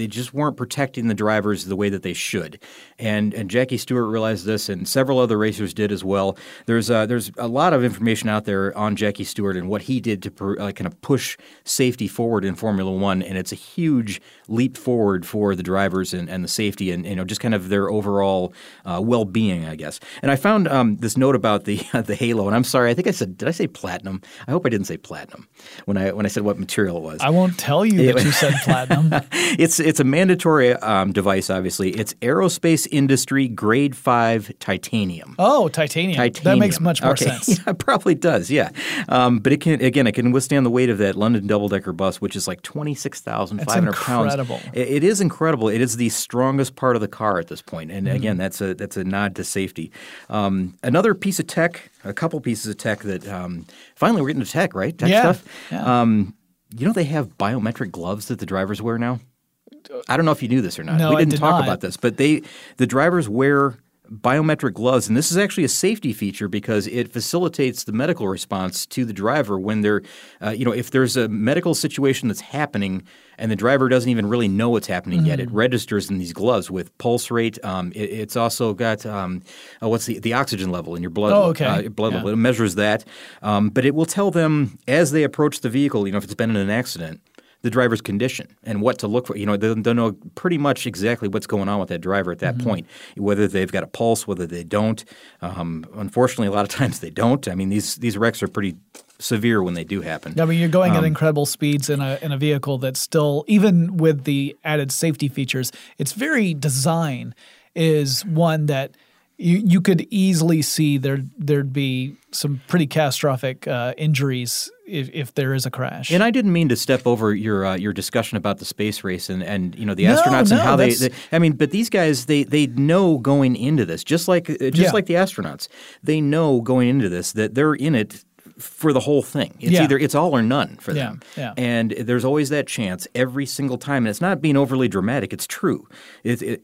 just weren't protecting the drivers the way that they should, and Jackie Stewart realized this, and several other racers did as well. There's a lot of information out there on Jackie Stewart and what he did to kind of push safety forward in Formula One, and it's a huge leap forward for the drivers and the safety and just kind of their overall well-being, I guess. And I found this note about the halo, and I'm sorry, I think I said, did I say platinum? I hope I didn't say platinum when I said what material it was. I won't tell you that you said platinum. It's a mandatory device, obviously. It's aerospace industry grade 5 titanium. Oh, titanium. That makes much more sense. Yeah, it probably does, yeah. But it can, again, withstand the weight of that London double-decker bus, which is like 26,500 pounds. That's incredible. It is incredible. It is the strongest part of the car at this point. And again, that's a nod to safety. Another piece of tech, a couple pieces of tech that finally we're getting to tech, right? Tech stuff. Yeah. They have biometric gloves that the drivers wear now? I don't know if you knew this or not. No, we didn't talk about this, but the drivers wear biometric gloves, and this is actually a safety feature because it facilitates the medical response to the driver when they're, if there's a medical situation that's happening and the driver doesn't even really know what's happening yet. It registers in these gloves with pulse rate. It's also got what's the oxygen level in your blood. Oh, okay. Blood level. It measures that, but it will tell them as they approach the vehicle. If it's been in an accident, the driver's condition and what to look for. You know, they'll know pretty much exactly what's going on with that driver at that point, whether they've got a pulse, whether they don't. Unfortunately, a lot of times they don't. I mean, these wrecks are pretty severe when they do happen. I mean, you're going at incredible speeds in a vehicle that's still, even with the added safety features, its very design is one that you could easily see there'd be some pretty catastrophic injuries if there is a crash. And I didn't mean to step over your discussion about the space race and you know the astronauts and how they – I mean, but these guys, they know going into this, just like the astronauts. They know going into this that they're in it for the whole thing. It's either it's all or none for them. Yeah. And there's always that chance every single time. And it's not being overly dramatic. It's true.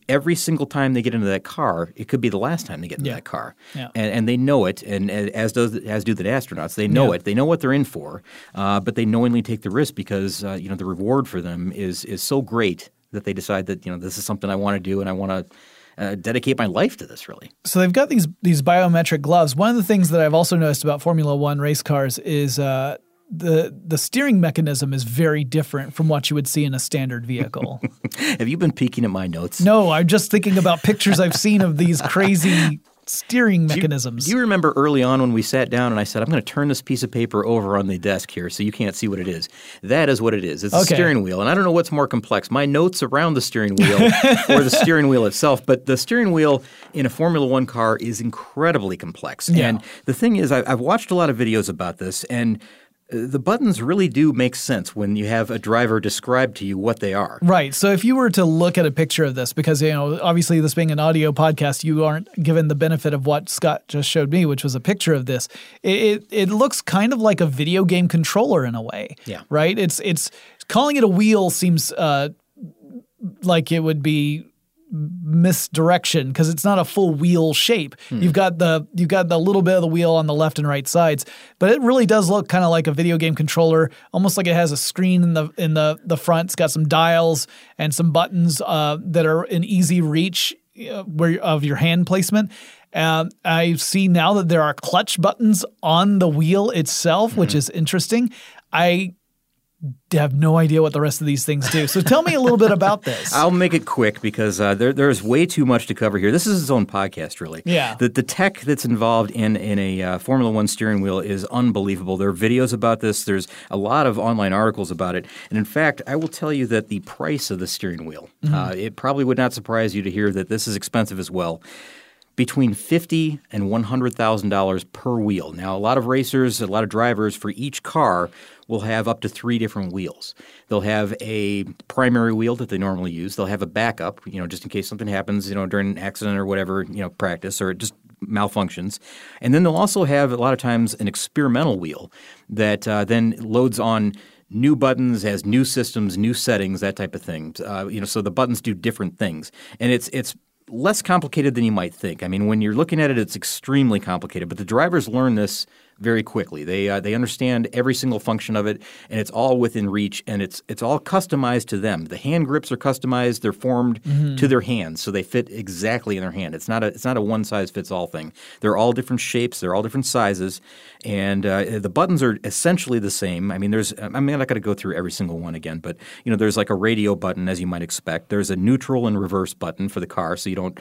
Every single time they get into that car, it could be the last time they get into that car. Yeah. And they know it. And as do the astronauts, they know it. They know what they're in for. But they knowingly take the risk because you know the reward for them is so great that they decide that you know this is something I want to do and I want to dedicate my life to this, really. So they've got these biometric gloves. One of the things that I've also noticed about Formula One race cars is the steering mechanism is very different from what you would see in a standard vehicle. Have you been peeking at my notes? No, I'm just thinking about pictures I've seen of these crazy steering mechanisms. Do you remember early on when we sat down and I said, I'm going to turn this piece of paper over on the desk here so you can't see what it is? That is what it is. It's a steering wheel. And I don't know what's more complex, my notes around the steering wheel or the steering wheel itself. But the steering wheel in a Formula One car is incredibly complex. Yeah. And the thing is, I've watched a lot of videos about this, and the buttons really do make sense when you have a driver describe to you what they are. Right. So if you were to look at a picture of this, because, you know, obviously this being an audio podcast, you aren't given the benefit of what Scott just showed me, which was a picture of this. It looks kind of like a video game controller in a way. Yeah. Right? It's calling it a wheel seems like it would be misdirection because it's not a full wheel shape. You've got the little bit of the wheel on the left and right sides, but it really does look kind of like a video game controller, almost like it has a screen in the front. It's got some dials and some buttons that are in easy reach of your hand placement. I see now that there are clutch buttons on the wheel itself, which is interesting. I have no idea what the rest of these things do. So tell me a little bit about this. I'll make it quick because there's way too much to cover here. This is its own podcast, really. Yeah. The tech that's involved in a Formula One steering wheel is unbelievable. There are videos about this. There's a lot of online articles about it. And in fact, I will tell you that the price of the steering wheel, it probably would not surprise you to hear that this is expensive as well. Between $50,000 and $100,000 per wheel. Now, a lot of racers, a lot of drivers for each car will have up to three different wheels. They'll have a primary wheel that they normally use. They'll have a backup, you know, just in case something happens, you know, during an accident or whatever, you know, practice or just malfunctions. And then they'll also have a lot of times an experimental wheel that then loads on new buttons, has new systems, new settings, that type of thing. You know, so the buttons do different things, and it's less complicated than you might think. I mean, when you're looking at it, it's extremely complicated. But the drivers learn this very quickly. They understand every single function of it, and it's all within reach, and it's all customized to them. The hand grips are customized; they're formed to their hands, so they fit exactly in their hand. It's not a one size fits all thing. They're all different shapes, they're all different sizes, and the buttons are essentially the same. I mean, I'm not going to go through every single one again, but you know, there's like a radio button, as you might expect. There's a neutral and reverse button for the car, so you don't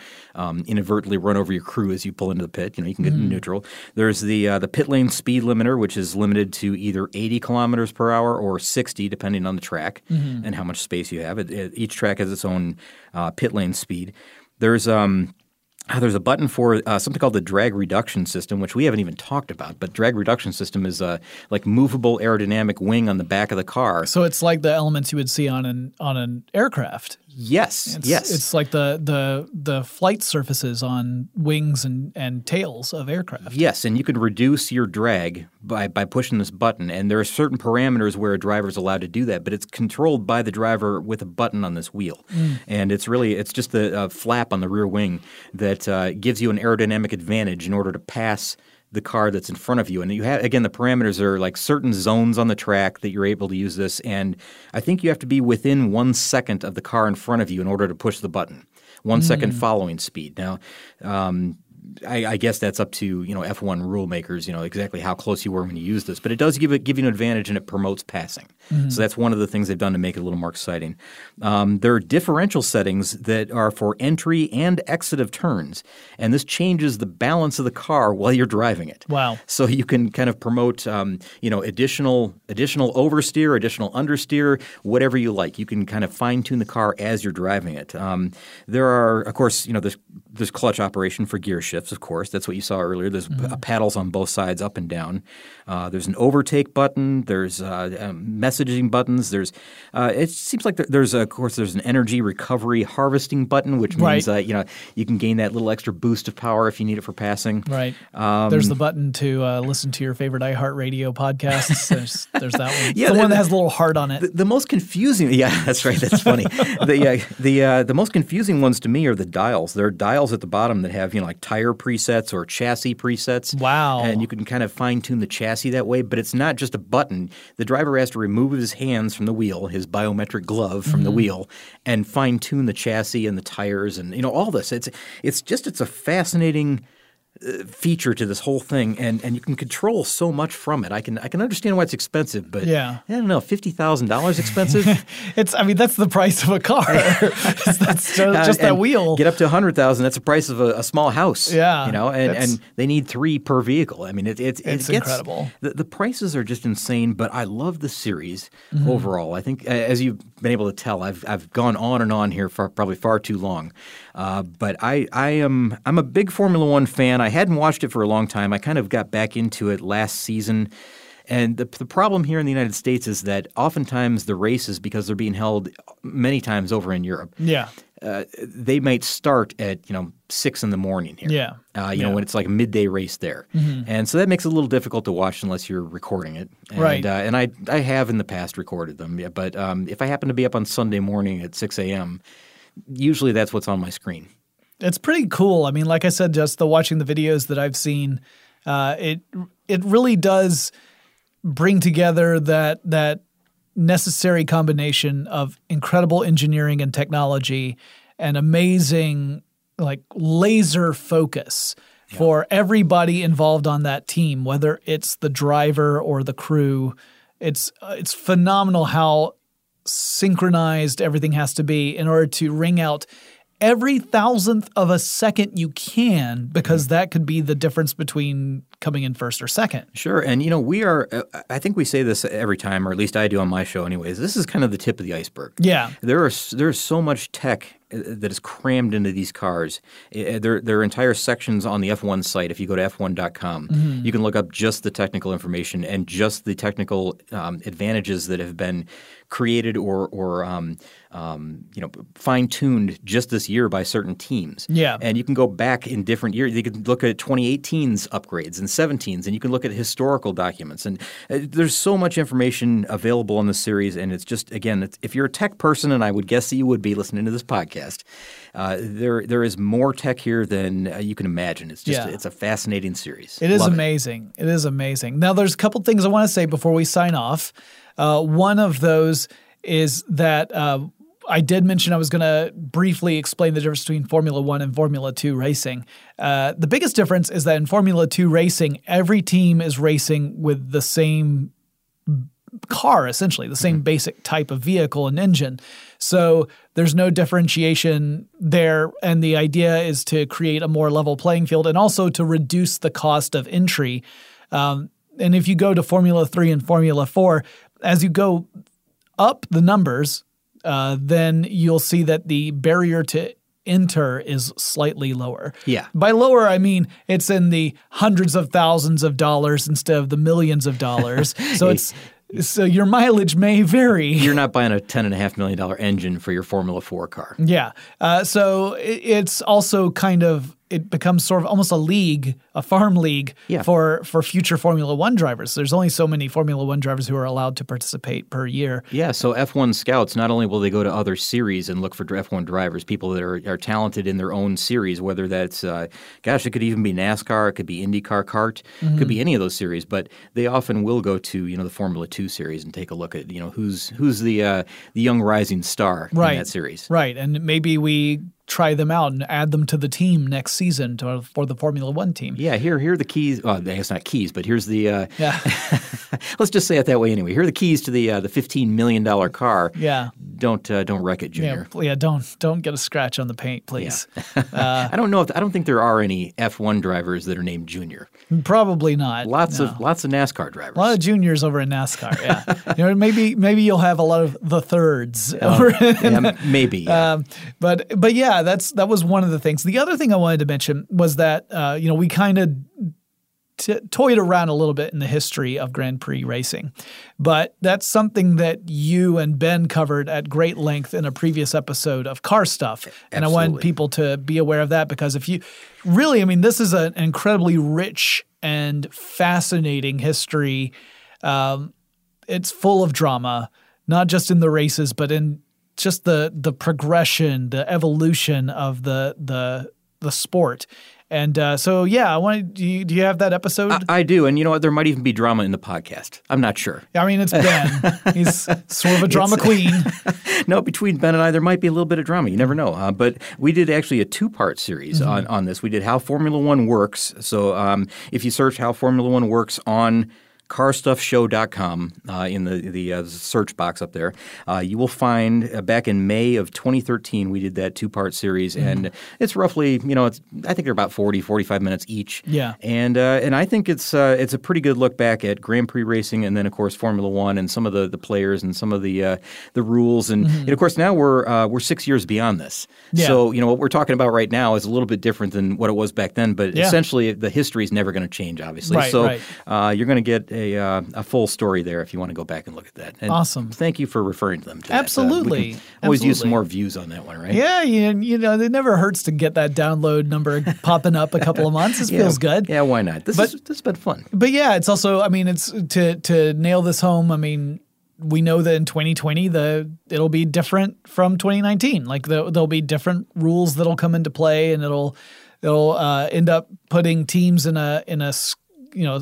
inadvertently run over your crew as you pull into the pit. You know, you can get in neutral. There's the pit lane speed limiter, which is limited to either 80 kilometers per hour or 60, depending on the track and how much space you have. Each track has its own pit lane speed. There's a button for something called the drag reduction system, which we haven't even talked about. But drag reduction system is like movable aerodynamic wing on the back of the car. So it's like the elements you would see on an aircraft. Yes, yes. It's like the flight surfaces on wings and tails of aircraft. Yes, and you could reduce your drag by pushing this button. And there are certain parameters where a driver is allowed to do that, but it's controlled by the driver with a button on this wheel. And it's just the flap on the rear wing that gives you an aerodynamic advantage in order to pass the car that's in front of you. And you have, again, the parameters are like certain zones on the track that you're able to use this. And I think you have to be within 1 second of the car in front of you in order to push the button. 1 second following speed. Now, I guess that's up to, you know, F1 rule makers, you know, exactly how close you were when you used this. But it does give you an advantage, and it promotes passing. Mm-hmm. So that's one of the things they've done to make it a little more exciting. There are differential settings that are for entry and exit of turns, and this changes the balance of the car while you're driving it. Wow. So you can kind of promote, you know, additional oversteer, additional understeer, whatever you like. You can kind of fine-tune the car as you're driving it. There are, of course, you know, there's clutch operation for gear shifts, of course. That's what you saw earlier. There's paddles on both sides, up and down. There's an overtake button. There's messaging buttons. There's it seems like there's of course there's an energy recovery harvesting button, which means you know, you can gain that little extra boost of power if you need it for passing. Right. There's the button to listen to your favorite iHeartRadio podcasts. There's that one. Yeah, the one that has a little heart on it. The most confusing. Yeah, that's right. That's funny. The most confusing ones to me are the dials. There are dials at the bottom that have, you know, like tire presets or chassis presets. Wow. And you can kind of fine-tune the chassis that way, but it's not just a button. The driver has to remove his hands from the wheel, his biometric glove from the wheel, and fine-tune the chassis and the tires and, you know, all this. It's a fascinating feature to this whole thing, and you can control so much from it. I can understand why it's expensive, but I don't know, $50,000 expensive. That's the price of a car. That's just that wheel. Get up to $100,000. That's the price of a small house. Yeah, you know, and they need 3 per vehicle. I mean, it's incredible. The prices are just insane, but I love the series overall. I think, as you've been able to tell, I've gone on and on here for probably far too long, but I'm a big Formula One fan. I hadn't watched it for a long time. I kind of got back into it last season. And the problem here in the United States is that oftentimes the races, because they're being held many times over in Europe, they might start at, you know, 6 in the morning here, know, when it's like a midday race there. And so that makes it a little difficult to watch unless you're recording it. And, and I have in the past recorded them. But if I happen to be up on Sunday morning at 6 a.m., usually that's what's on my screen. It's pretty cool. I mean, like I said, just watching the videos that I've seen, it really does bring together that necessary combination of incredible engineering and technology and amazing, like, laser focus for everybody involved on that team, whether it's the driver or the crew. It's phenomenal how synchronized everything has to be in order to ring out every thousandth of a second you can, because that could be the difference between coming in first or second. Sure. And, you know, we are – I think we say this every time, or at least I do on my show anyways. This is kind of the tip of the iceberg. Yeah. There is so much tech that is crammed into these cars. There are entire sections on the F1 site. If you go to F1.com, you can look up just the technical information and just the technical advantages that have been created or you know, fine-tuned just this year by certain teams. Yeah. And you can go back in different years. You can look at 2018's upgrades and 2017's, and you can look at historical documents. And there's so much information available in the series, and it's just, again, if you're a tech person, and I would guess that you would be listening to this podcast, there is more tech here than you can imagine. It's just it's a fascinating series. It is amazing. It is amazing. Now, there's a couple things I want to say before we sign off. One of those is that I did mention I was going to briefly explain the difference between Formula 1 and Formula 2 racing. The biggest difference is that in Formula 2 racing, every team is racing with the same car, essentially, the same basic type of vehicle and engine. So there's no differentiation there, and the idea is to create a more level playing field and also to reduce the cost of entry. And if you go to Formula 3 and Formula 4, as you go up the numbers, then you'll see that the barrier to enter is slightly lower. Yeah. By lower, I mean it's in the hundreds of thousands of dollars instead of the millions of dollars. So your mileage may vary. You're not buying a $10.5 million engine for your Formula 4 car. Yeah. So it's also kind of – it becomes sort of almost a league, a farm league for future Formula 1 drivers. There's only so many Formula 1 drivers who are allowed to participate per year. Yeah, so F1 scouts, not only will they go to other series and look for F1 drivers, people that are talented in their own series, whether that's it could even be NASCAR, it could be IndyCar kart, it could be any of those series, but they often will go to, you know, the Formula 2 series and take a look at, you know, who's the young rising star in that series. Right, and maybe we try them out and add them to the team next season for the Formula One team. Yeah, here are the keys. I guess not keys, but here's the let's just say it that way anyway. Here are the keys to the $15 million car. Yeah. Don't wreck it, Junior. Yeah, don't get a scratch on the paint, please. Yeah. I don't think there are any F1 drivers that are named Junior. Probably not. Lots of NASCAR drivers. A lot of juniors over in NASCAR. Yeah, maybe you'll have a lot of the thirds. Maybe. Yeah. But yeah, that was one of the things. The other thing I wanted to mention was that we kind of toyed around a little bit in the history of Grand Prix racing. But that's something that you and Ben covered at great length in a previous episode of Car Stuff. Absolutely. And I wanted people to be aware of that because if you really, this is an incredibly rich and fascinating history. It's full of drama, not just in the races, but in just the progression, the evolution of the sport. And I wanted. Do you have that episode? I do, and you know what? There might even be drama in the podcast. I'm not sure. It's Ben. He's sort of a drama queen. No, between Ben and I, there might be a little bit of drama. You never know. But we did actually a two-part series on this. We did How Formula One Works. So if you search How Formula One Works on carstuffshow.com in the search box up there. You will find back in May of 2013 we did that two-part series, and it's roughly, I think they're about 40, 45 minutes each. Yeah. And I think it's a pretty good look back at Grand Prix racing and then, of course, Formula One and some of the players and some of the rules. And, and, of course, now we're 6 years beyond this. Yeah. So, what we're talking about right now is a little bit different than what it was back then, but essentially the history is never going to change, obviously. Right, so you're going to get a full story there if you want to go back and look at that. And awesome. Thank you for referring to them. Absolutely. Always use some more views on that one, right? Yeah. It never hurts to get that download number popping up a couple of months. This feels good. Yeah, why not? This has been fun. But yeah, it's also, it's to nail this home, we know that in 2020 it'll be different from 2019. Like there'll be different rules that'll come into play, and it'll end up putting teams in a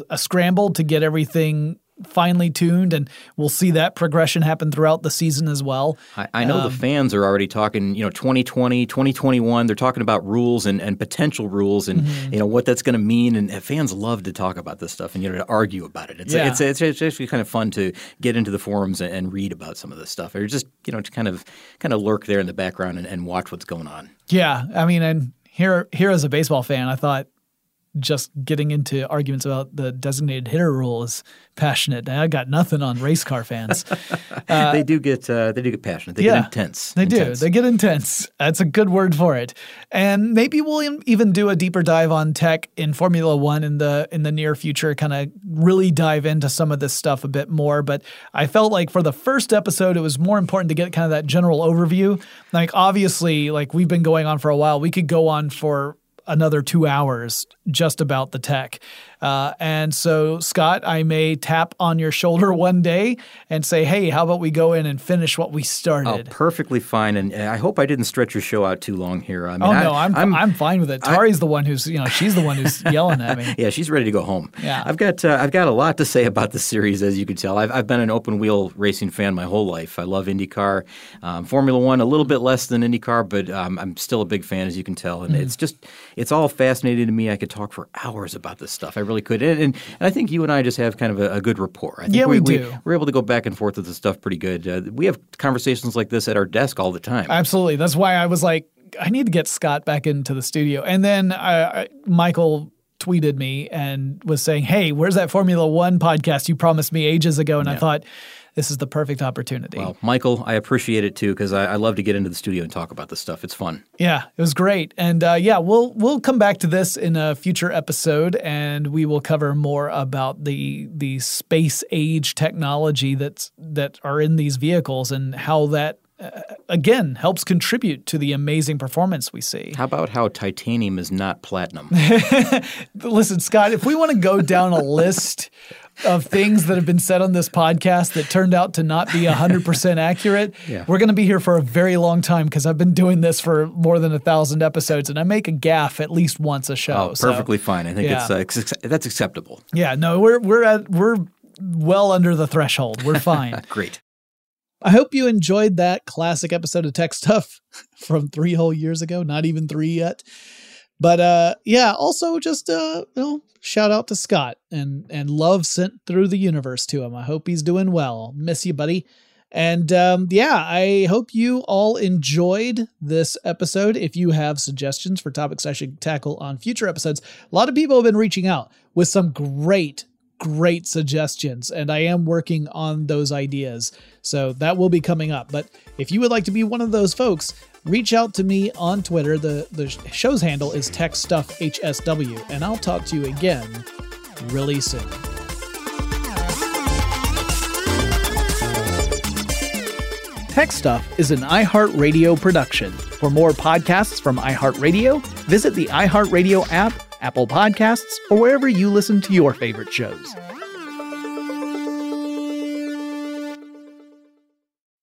a scramble to get everything finely tuned, and we'll see that progression happen throughout the season as well. I know the fans are already talking, 2020, 2021. They're talking about rules and potential rules and, what that's going to mean. And fans love to talk about this stuff and, to argue about it. It's actually kind of fun to get into the forums and read about some of this stuff. Or just, to kind of lurk there in the background and watch what's going on. Yeah. And here as a baseball fan, I thought, just getting into arguments about the designated hitter rule is passionate. I got nothing on race car fans. They do get passionate. They get intense. They do. They get intense. That's a good word for it. And maybe we'll even do a deeper dive on tech in Formula One in the near future. Kind of really dive into some of this stuff a bit more. But I felt like for the first episode, it was more important to get kind of that general overview. Like obviously, we've been going on for a while. We could go on for another 2 hours just about the tech. And so, Scott, I may tap on your shoulder one day and say, hey, how about we go in and finish what we started? Oh, perfectly fine. And I hope I didn't stretch your show out too long here. I'm fine with it. Tari's the one who's, she's the one who's yelling at me. Yeah, she's ready to go home. Yeah. I've got a lot to say about the series, as you can tell. I've been an open-wheel racing fan my whole life. I love IndyCar. Formula One, a little bit less than IndyCar, but I'm still a big fan, as you can tell. And it's all fascinating to me. I could talk for hours about this stuff. I really could. And I think you and I just have kind of a good rapport. I think we do. We're able to go back and forth with this stuff pretty good. We have conversations like this at our desk all the time. Absolutely. That's why I was like, I need to get Scott back into the studio. And then Michael tweeted me and was saying, hey, where's that Formula One podcast you promised me ages ago? And I thought, this is the perfect opportunity. Well, Michael, I appreciate it too, because I love to get into the studio and talk about this stuff. It's fun. Yeah, it was great. And we'll come back to this in a future episode, and we will cover more about the space age technology that are in these vehicles and how that again, helps contribute to the amazing performance we see. How about how titanium is not platinum? Listen, Scott, if we want to go down a list of things that have been said on this podcast that turned out to not be 100% accurate, we're going to be here for a very long time because I've been doing this for more than 1,000 episodes, and I make a gaffe at least once a show. Oh, perfectly fine. I think that's acceptable. Yeah, no, we're well under the threshold. We're fine. Great. I hope you enjoyed that classic episode of Tech Stuff from 3 whole years ago. Not even 3 yet. But yeah, also just shout out to Scott and love sent through the universe to him. I hope he's doing well. Miss you, buddy. And yeah, I hope you all enjoyed this episode. If you have suggestions for topics I should tackle on future episodes, a lot of people have been reaching out with some great suggestions, and I am working on those ideas. So that will be coming up. But if you would like to be one of those folks, reach out to me on Twitter. The show's handle is TechStuffHSW, and I'll talk to you again really soon. Tech Stuff is an iHeartRadio production. For more podcasts from iHeartRadio, visit the iHeartRadio app, Apple Podcasts, or wherever you listen to your favorite shows.